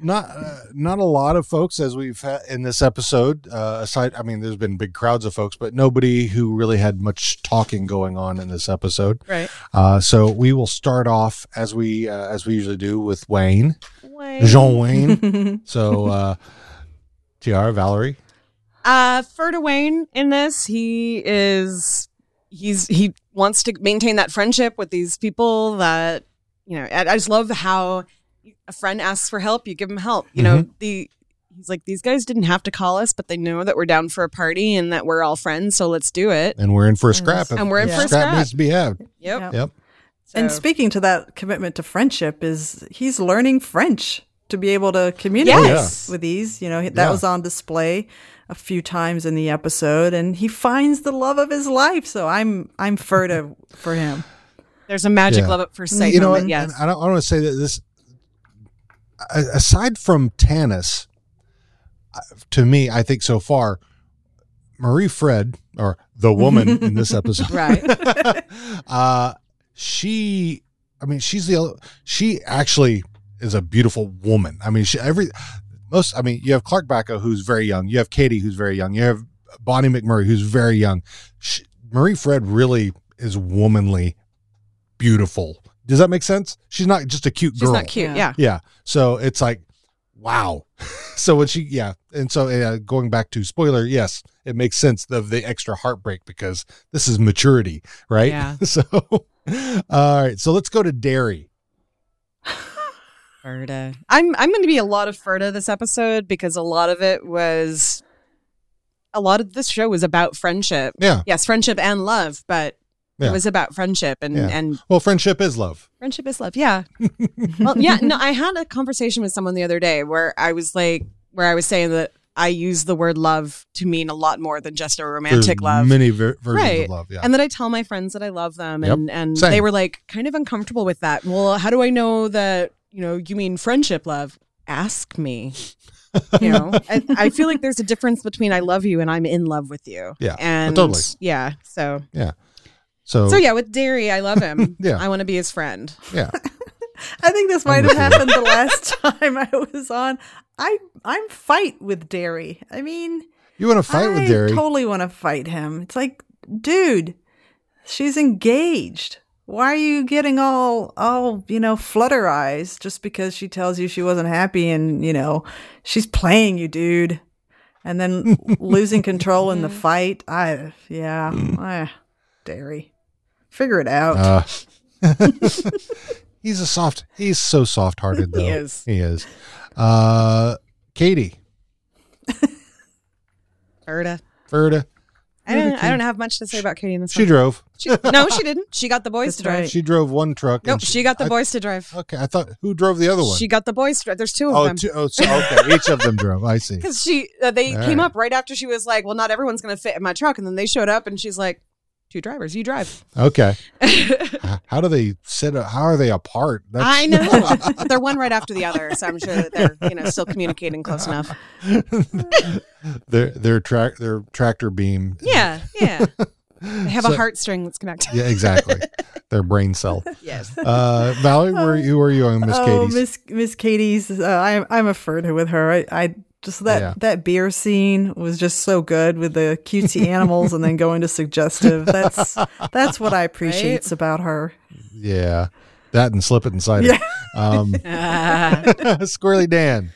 not a lot of folks, as we've had in this episode, aside, I mean, there's been big crowds of folks, but nobody who really had much talking going on in this episode. Right. So we will start off as we usually do with Wayne. John Wayne. So TR, Valerie. Fer to Wayne in this, he wants to maintain that friendship with these people that, you know, I just love how a friend asks for help, you give him help. You know, he's like, these guys didn't have to call us, but they know that we're down for a party and that we're all friends, so let's do it. And we're in for a scrap. And we're in for a scrap. Needs to be had. Yep. So. And speaking to that commitment to friendship is he's learning French to be able to communicate with these, you know, that was on display a few times in the episode, and he finds the love of his life. So I'm furtive for him. There's a magic love at first sight. You know, and I don't want to say that this, aside from Tannis, to me, I think so far, Marie Fred, or the woman in this episode, right? She actually is a beautiful woman. I mean, you have Clark Bacco, who's very young. You have Katie, who's very young. You have Bonnie McMurray, who's very young. Marie Fred really is womanly, beautiful. Does that make sense? She's not just a cute girl. She's not cute, yeah. So it's like, wow. So when she, and so going back to spoiler, yes, it makes sense of the extra heartbreak because this is maturity, right? Yeah. So, all right. So let's go to Derry. Ferda. I'm going to be a lot of Ferda this episode because a lot of this show was about friendship. Yeah. Yes, friendship and love, but it was about friendship and well, friendship is love. Friendship is love. Yeah. Well, yeah. No, I had a conversation with someone the other day where I was saying that I use the word love to mean a lot more than just a romantic love. Many versions of love. Yeah. And that I tell my friends that I love them, and they were like kind of uncomfortable with that. Well, how do I know that? You know, you mean friendship love? Ask me. You know, I feel like there's a difference between I love you and I'm in love with you. Yeah, and totally. Yeah, so yeah, so yeah, with Derry, I love him. Yeah, I want to be his friend. Yeah, I think this might have happened the last time I was on. I'm fight with Derry. I mean, you want to fight with Derry? I totally want to fight him. It's like, dude, she's engaged. Why are you getting all, you know, flutter eyes just because she tells you she wasn't happy and, you know, she's playing you, dude. And then losing control in the fight. Derry. Figure it out. He's so soft-hearted, though. He is. Katie. Ferda. I don't have much to say about Katie in this one. She drove. No, she didn't. She got the boys to drive. Right. She drove one truck. Nope, she got the boys to drive. Okay, I thought, who drove the other one? She got the boys to drive. There's two of them. Okay, each of them drove. I see. Because they came up right after she was like, well, not everyone's going to fit in my truck. And then they showed up and she's like, two drivers, you drive. Okay. How do they sit? How are they apart? I know. They're one right after the other, so I'm sure that they're, you know, still communicating close enough. Their tractor beam. Yeah. They have a heartstring that's connected. Yeah, exactly. Their brain cell. Yes. Valerie, where are you on Miss Katie's? Miss Katie's. I'm a further with her. That beer scene was just so good with the cutesy animals and then going to suggestive. That's what I appreciate about her. Yeah. That and slip it inside. Yeah. Squirrely Dan.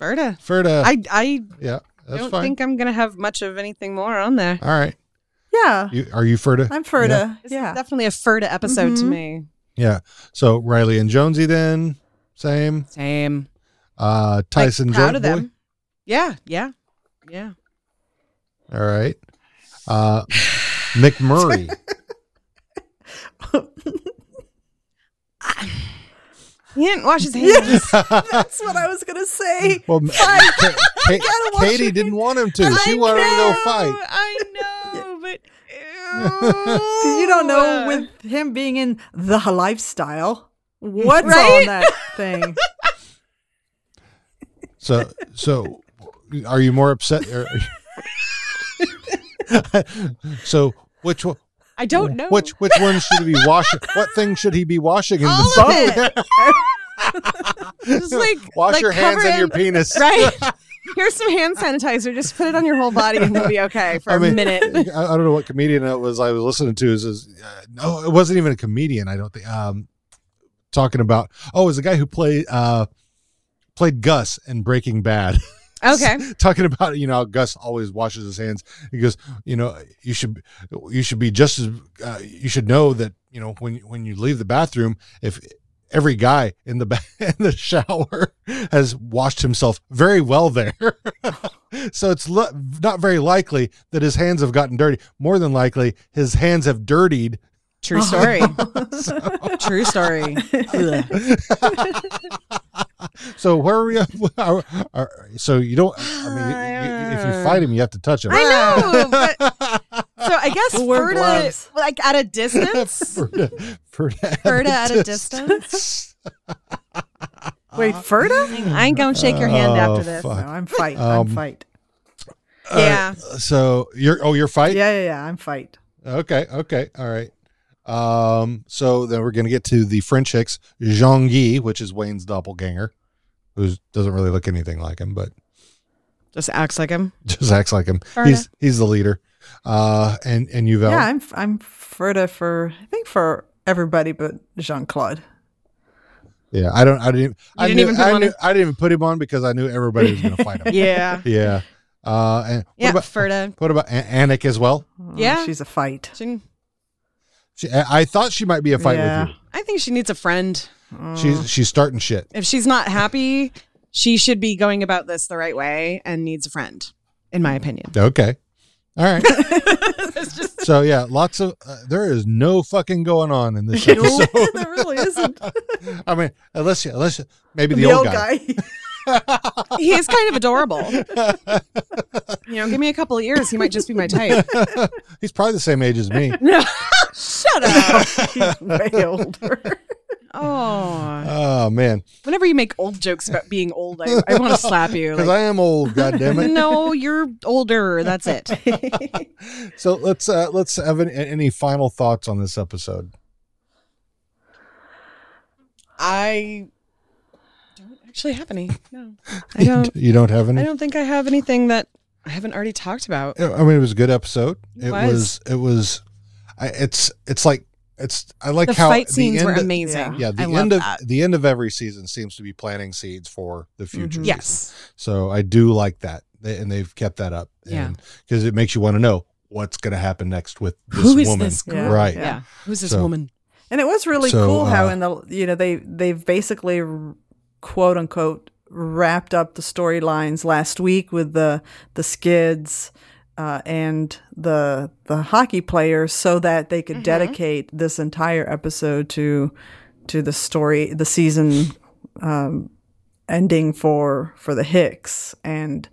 Ferda. I don't think I'm going to have much of anything more on there. All right. Yeah. Are you Ferda? I'm Ferda. Yeah. This is definitely a Ferda episode to me. Yeah. So Riley and Jonesy then. Same. Tyson, like, proud of them. Yeah. All right. McMurray. He didn't wash his hands. Yes, that's what I was going to say. Well, Katie didn't want him to. She wanted him to go fight. I know, but... Because you don't know, with him being in the lifestyle, what's on that thing. So are you more upset? So which one? I don't know. Which one should he be washing? What thing should he be washing in all the sun? Just wash your hands and your penis. Right. Here's some hand sanitizer. Just put it on your whole body and you'll be okay for a minute. I don't know what comedian it was I was listening to. No, it wasn't even a comedian, I don't think. Talking about, it was a guy who played Gus in Breaking Bad. Okay. Talking about, how Gus always washes his hands. He goes, you should be just as, you should know that, when you leave the bathroom, if every guy in the shower has washed himself very well there. So it's not very likely that his hands have gotten dirty. More than likely, his hands have dirtied. True story. True story. So where are we? So you don't. If you fight him, you have to touch him. I know. But, so I guess Ferda, at a distance. Ferda at a distance. Wait, Ferda? I ain't gonna shake your hand after this. Fuck. No, I'm fight. I'm fight. Yeah. So you're fight. Yeah. I'm fight. Okay. All right. So then we're going to get to the French Hicks, Jean Guy, which is Wayne's doppelganger, who doesn't really look anything like him, but just acts like him. Ferda. He's the leader. And Yuval. Yeah, I'm Ferda for everybody but Jean-Claude. Yeah, I didn't even put him on because I knew everybody was going to fight him. Yeah. Yeah. Ferda. What about Anik as well? Oh, yeah. She's a fight. I thought she might be a fight with you. I think she needs a friend. She's starting shit. If she's not happy, she should be going about this the right way and needs a friend, in my opinion. Okay. All right. So, yeah, lots of... there is no fucking going on in this episode. There really isn't. I mean, unless you, maybe the old guy. He's kind of adorable. Give me a couple of years. He might just be my type. He's probably the same age as me. No. Shut up. He's way older. Oh man. Whenever you make old jokes about being old, I want to slap you. Because I am old, goddammit. No, you're older. That's it. So let's have any final thoughts on this episode. I don't actually have any. No. I don't. You don't have any? I don't think I have anything that I haven't already talked about. I mean, it was a good episode. It was I like how fight scenes were amazing. Yeah, the end of every season seems to be planting seeds for the future. Mm-hmm. Yes, so I do like that, and they've kept that up. Yeah, because it makes you want to know what's going to happen next with this woman. Who is this girl? Right? Yeah. Who's this woman? And it was really cool how in the they've basically quote unquote wrapped up the storylines last week with the skids. And the hockey players, so that they could dedicate this entire episode to the story, the season ending for the Hicks. And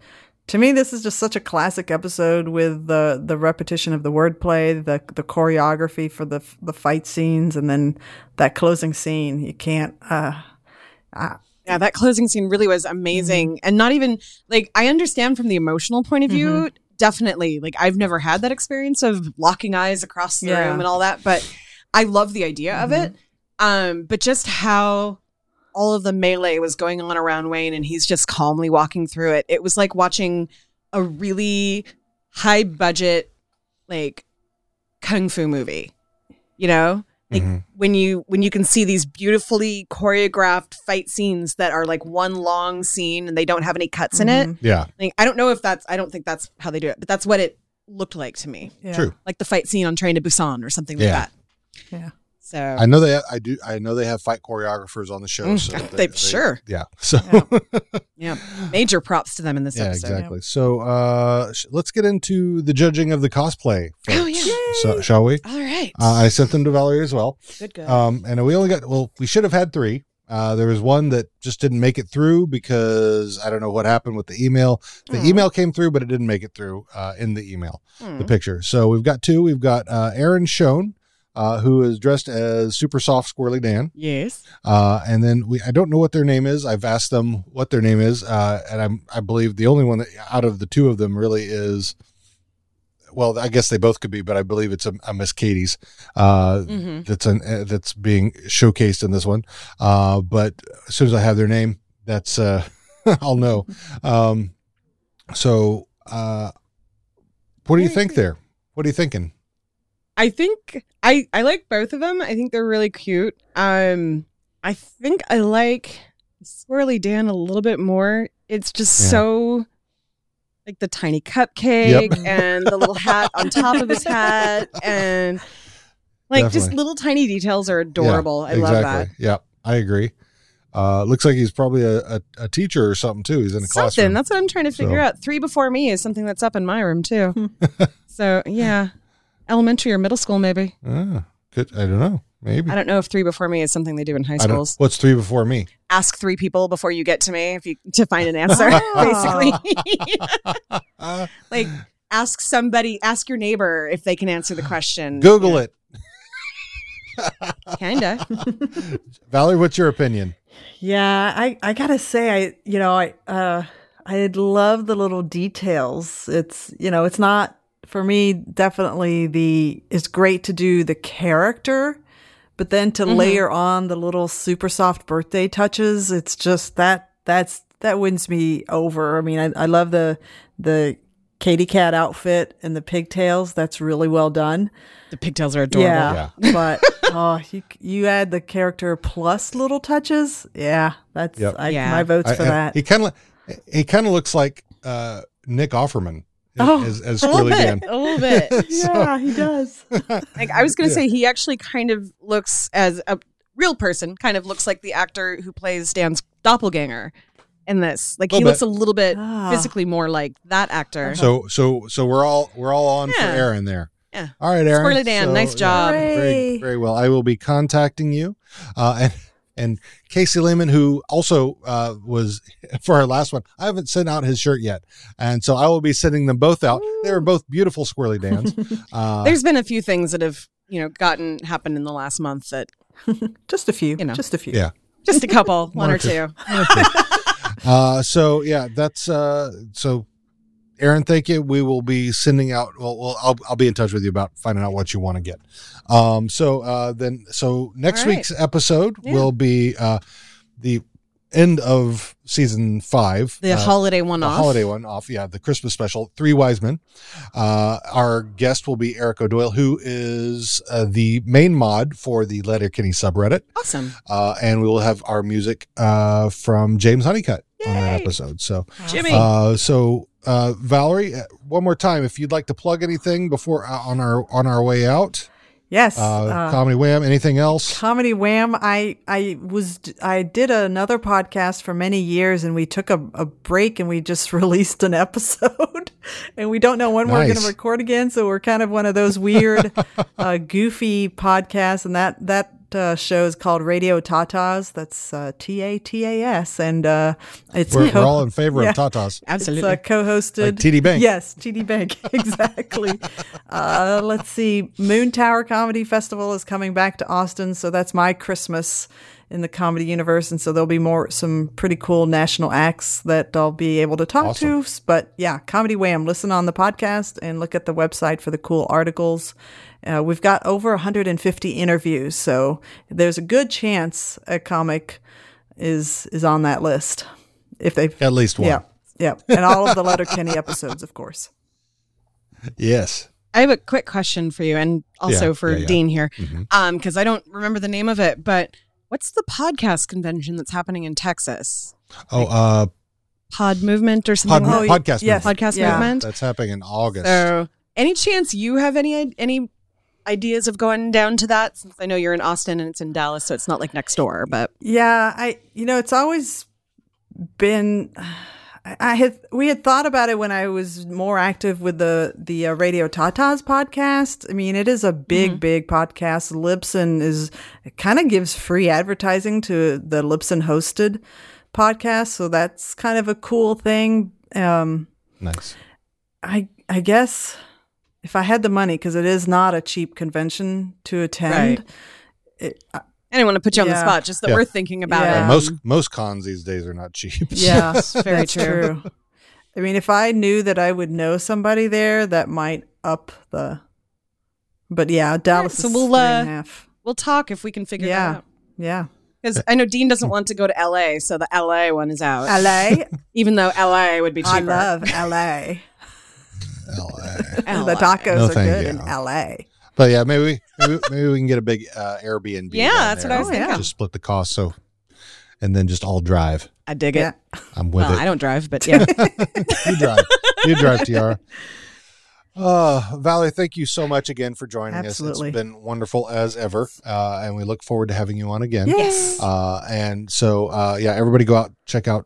to me, this is just such a classic episode with the repetition of the wordplay, the choreography for the fight scenes, and then that closing scene. You can't. Yeah, that closing scene really was amazing, and not even I understand from the emotional point of view. Mm-hmm. Definitely. I've never had that experience of locking eyes across the room and all that, but I love the idea of it. But just how all of the melee was going on around Wayne and he's just calmly walking through it. It was like watching a really high budget, kung fu movie, when you can see these beautifully choreographed fight scenes that are one long scene and they don't have any cuts in it. Yeah. I don't know if I don't think that's how they do it, but that's what it looked like to me. Yeah. True. Like the fight scene on Train to Busan or something like that. Yeah. So I know they have, I know they have fight choreographers on the show. So they sure. Yeah. So yeah. Major props to them in this episode. Exactly. Yeah. So let's get into the judging of the cosplay. Folks. Oh yeah. So, shall we? All right. I sent them to Valerie as well. Good. And we only got, well, we should have had three. There was one that just didn't make it through because I don't know what happened with the email. The email came through, but it didn't make it through in the email, the picture. So we've got two. We've got Aaron Schoen, who is dressed as Super Soft Squirrely Dan. Yes. And then I don't know what their name is. I've asked them what their name is. And I believe the only one that out of the two of them really is, well, I guess they both could be, but I believe it's a Miss Katie's that's being showcased in this one. But as soon as I have their name, that's I'll know. So what do you think there? What are you thinking? I think I like both of them. I think they're really cute. I think I like Swirly Dan a little bit more. It's just so... like the tiny cupcake and the little hat on top of his hat and like just little tiny details are adorable. Yeah, I love that. Yeah, I agree. Looks like he's probably a teacher or something too. He's in a classroom. That's what I'm trying to figure out. Three before me is something that's up in my room too. So yeah, elementary or middle school maybe. Good. I don't know. Maybe. I don't know if three before me is something they do in high schools. What's three before me? Ask three people before you get to me to find an answer, basically. Like ask your neighbor if they can answer the question. Google it. Kinda. Valerie, what's your opinion? Yeah, I gotta say, I love the little details. It's, it's not, for me, definitely it's great to do the character, but then to layer on the little super soft birthday touches, it's just that wins me over. I mean, I love the Katy Cat outfit and the pigtails. That's really well done. The pigtails are adorable. Yeah. But you add the character plus little touches. Yeah, that's my votes for that. He kind of looks like Nick Offerman. As Squirrely Dan. A little bit. So, yeah, he does. Like I was going to say, he actually kind of looks as a real person, kind of looks like the actor who plays Dan's doppelganger in this. Like he looks a little bit physically more like that actor. So we're all on for Aaron there. Yeah. All right, Aaron. Squirrely Dan, nice job. Very, very well. I will be contacting you. And Casey Lehman, who also was for our last one, I haven't sent out his shirt yet. And so I will be sending them both out. Ooh. They were both beautiful Squirrely Dans. There's been a few things that have, happened in the last month that. Just a few. Just a few. Yeah. Just a couple. One or two. That's. So, Aaron, thank you. We will be sending out. Well, I'll be in touch with you about finding out what you want to get. So next week's episode will be the end of season 5. The holiday one-off. The Christmas special, Three Wise Men. Our guest will be Eric O'Doyle, who is the main mod for the Letterkenny subreddit. Awesome. And we will have our music from James Honeycutt on that episode. So, Jimmy. Valerie, one more time, if you'd like to plug anything before on our way out. Yes. Comedy Wham. Anything else? Comedy Wham. I did another podcast for many years, and we took a break, and we just released an episode, and we don't know when we're going to record again. So we're kind of one of those weird, goofy podcasts, and that show is called Radio Tatas. That's TATAS, and it's we're all in favor of Tatas. Absolutely, it's co-hosted. Like TD Bank. Yes, TD Bank. Exactly. Let's see. Moon Tower Comedy Festival is coming back to Austin, so that's my Christmas in the comedy universe, and so there'll be some pretty cool national acts that I'll be able to talk to. But yeah, Comedy Wham. Listen on the podcast and look at the website for the cool articles. We've got over 150 interviews, so there's a good chance a comic is on that list. If they at least one. Yeah, yeah. And all of the Letterkenny episodes, of course. Yes. I have a quick question for you and also for Dean here, because I don't remember the name of it, but what's the podcast convention that's happening in Texas? Pod Movement or something? Podcast Movement. Podcast Movement. That's happening in August. So any chance you have any ideas of going down to that, since I know you're in Austin and it's in Dallas, so it's not like next door, but yeah, it's always been, we had thought about it when I was more active with the Radio Tatas podcast. I mean, it is a big, big podcast. Libsyn kind of gives free advertising to the Libsyn hosted podcast. So that's kind of a cool thing. Nice. I guess if I had the money, because it is not a cheap convention to attend. Right. I didn't want to put you on the spot, just that we're thinking about it. Most cons these days are not cheap. Yeah, that's true. I mean, if I knew that I would know somebody there, that might up the... But yeah, Dallas is 3.5. We'll talk if we can figure that out. Yeah. Because I know Dean doesn't want to go to LA, so the LA one is out. LA? Even though LA would be cheaper. I love LA. LA. The tacos are good in LA. But yeah, maybe we can get a big Airbnb. Yeah, that's what I was thinking. Just split the cost, and then just all drive. I dig it. I'm with it. I don't drive, but yeah. You drive, Tiara. Valerie, thank you so much again for joining us. It's been wonderful as ever, and we look forward to having you on again. Yes. And so, everybody go out, check out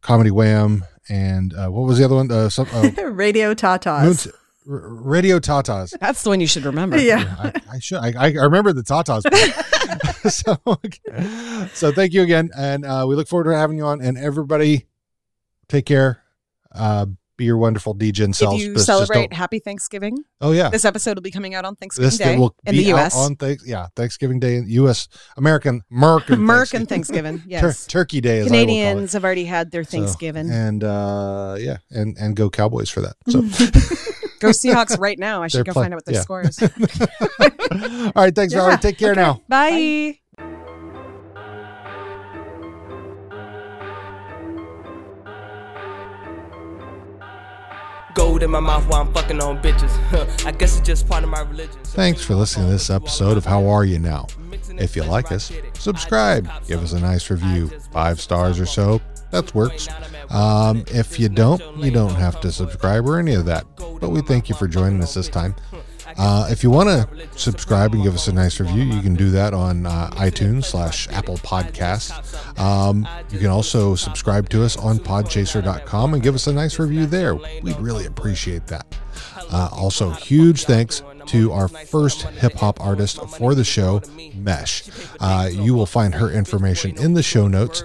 Comedy Wham, and what was the other one? Radio Tatas. Radio Tatas. That's the one you should remember. Yeah. I should. I remember the Tatas. So thank you again. And we look forward to having you on. And everybody, take care. Be your wonderful DJ selves. If you celebrate Happy Thanksgiving. Oh, yeah. This episode will be coming out on Thanksgiving Day in the U.S. Thanksgiving Day in the U.S. American Thanksgiving. Yes. Turkey Day. As Canadians have already had their Thanksgiving. And go Cowboys for that. So. Go Seahawks right now. I should go find out what their score is. All right. Thanks, Valerie. Take care now. Bye. Gold in my mouth while I'm fucking on bitches. I guess it's just part of my religion. Thanks for listening to this episode of How Are You Now? If you like us, subscribe. Give us a nice review. 5 stars or so. That works. If you don't have to subscribe or any of that. But we thank you for joining us this time. If you want to subscribe and give us a nice review, you can do that on iTunes / Apple Podcasts. You can also subscribe to us on podchaser.com and give us a nice review there. We'd really appreciate that. Also, huge thanks to our first hip-hop artist for the show, Mesh. You will find her information in the show notes.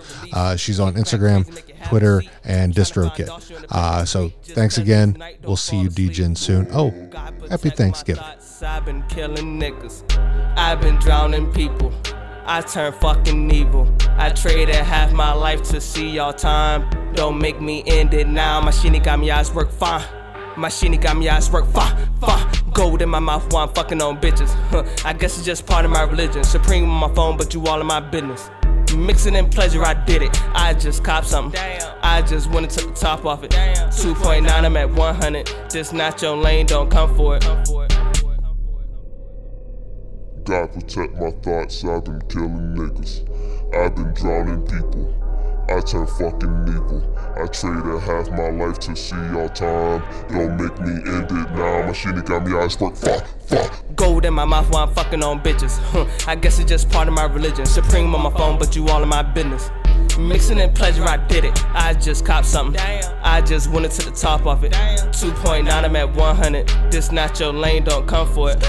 She's on Instagram, Twitter, and DistroKid. So thanks again. We'll see you DJing soon. Oh, happy Thanksgiving. I've been killing niggas. I've been drowning people. I turn fucking evil. I traded half my life to see y'all time. Don't make me end it now. My shitty got me eyes work fine. My sheenie got me eyes work fa. Gold in my mouth while I'm fucking on bitches. I guess it's just part of my religion. Supreme on my phone, but you all in my business. Mixing in pleasure, I did it. I just copped something. Damn. I just went and took the top off it. 2.9, I'm at 100. Just not your lane, don't come for it. God protect my thoughts, I've been killing niggas. I've been drowning people. I turn fucking evil. I traded half my life to see y'all time. Don't make me end it now. My shitty got me eyes work. Fuck. Gold in my mouth while I'm fucking on bitches. I guess it's just part of my religion. Supreme on my phone, but you all in my business. Mixing in pleasure, I did it. I just copped something. I just went to the top of it. 2.9, I'm at 100. This not your lane, don't come for it.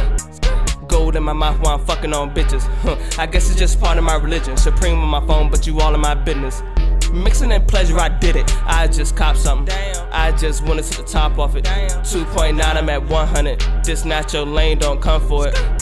Gold in my mouth while I'm fucking on bitches. I guess it's just part of my religion. Supreme on my phone, but you all in my business. Mixing in pleasure, I did it. I just copped something. Damn. I just went to the top off it. 2.9, I'm at 100. This not your lane, don't come for it.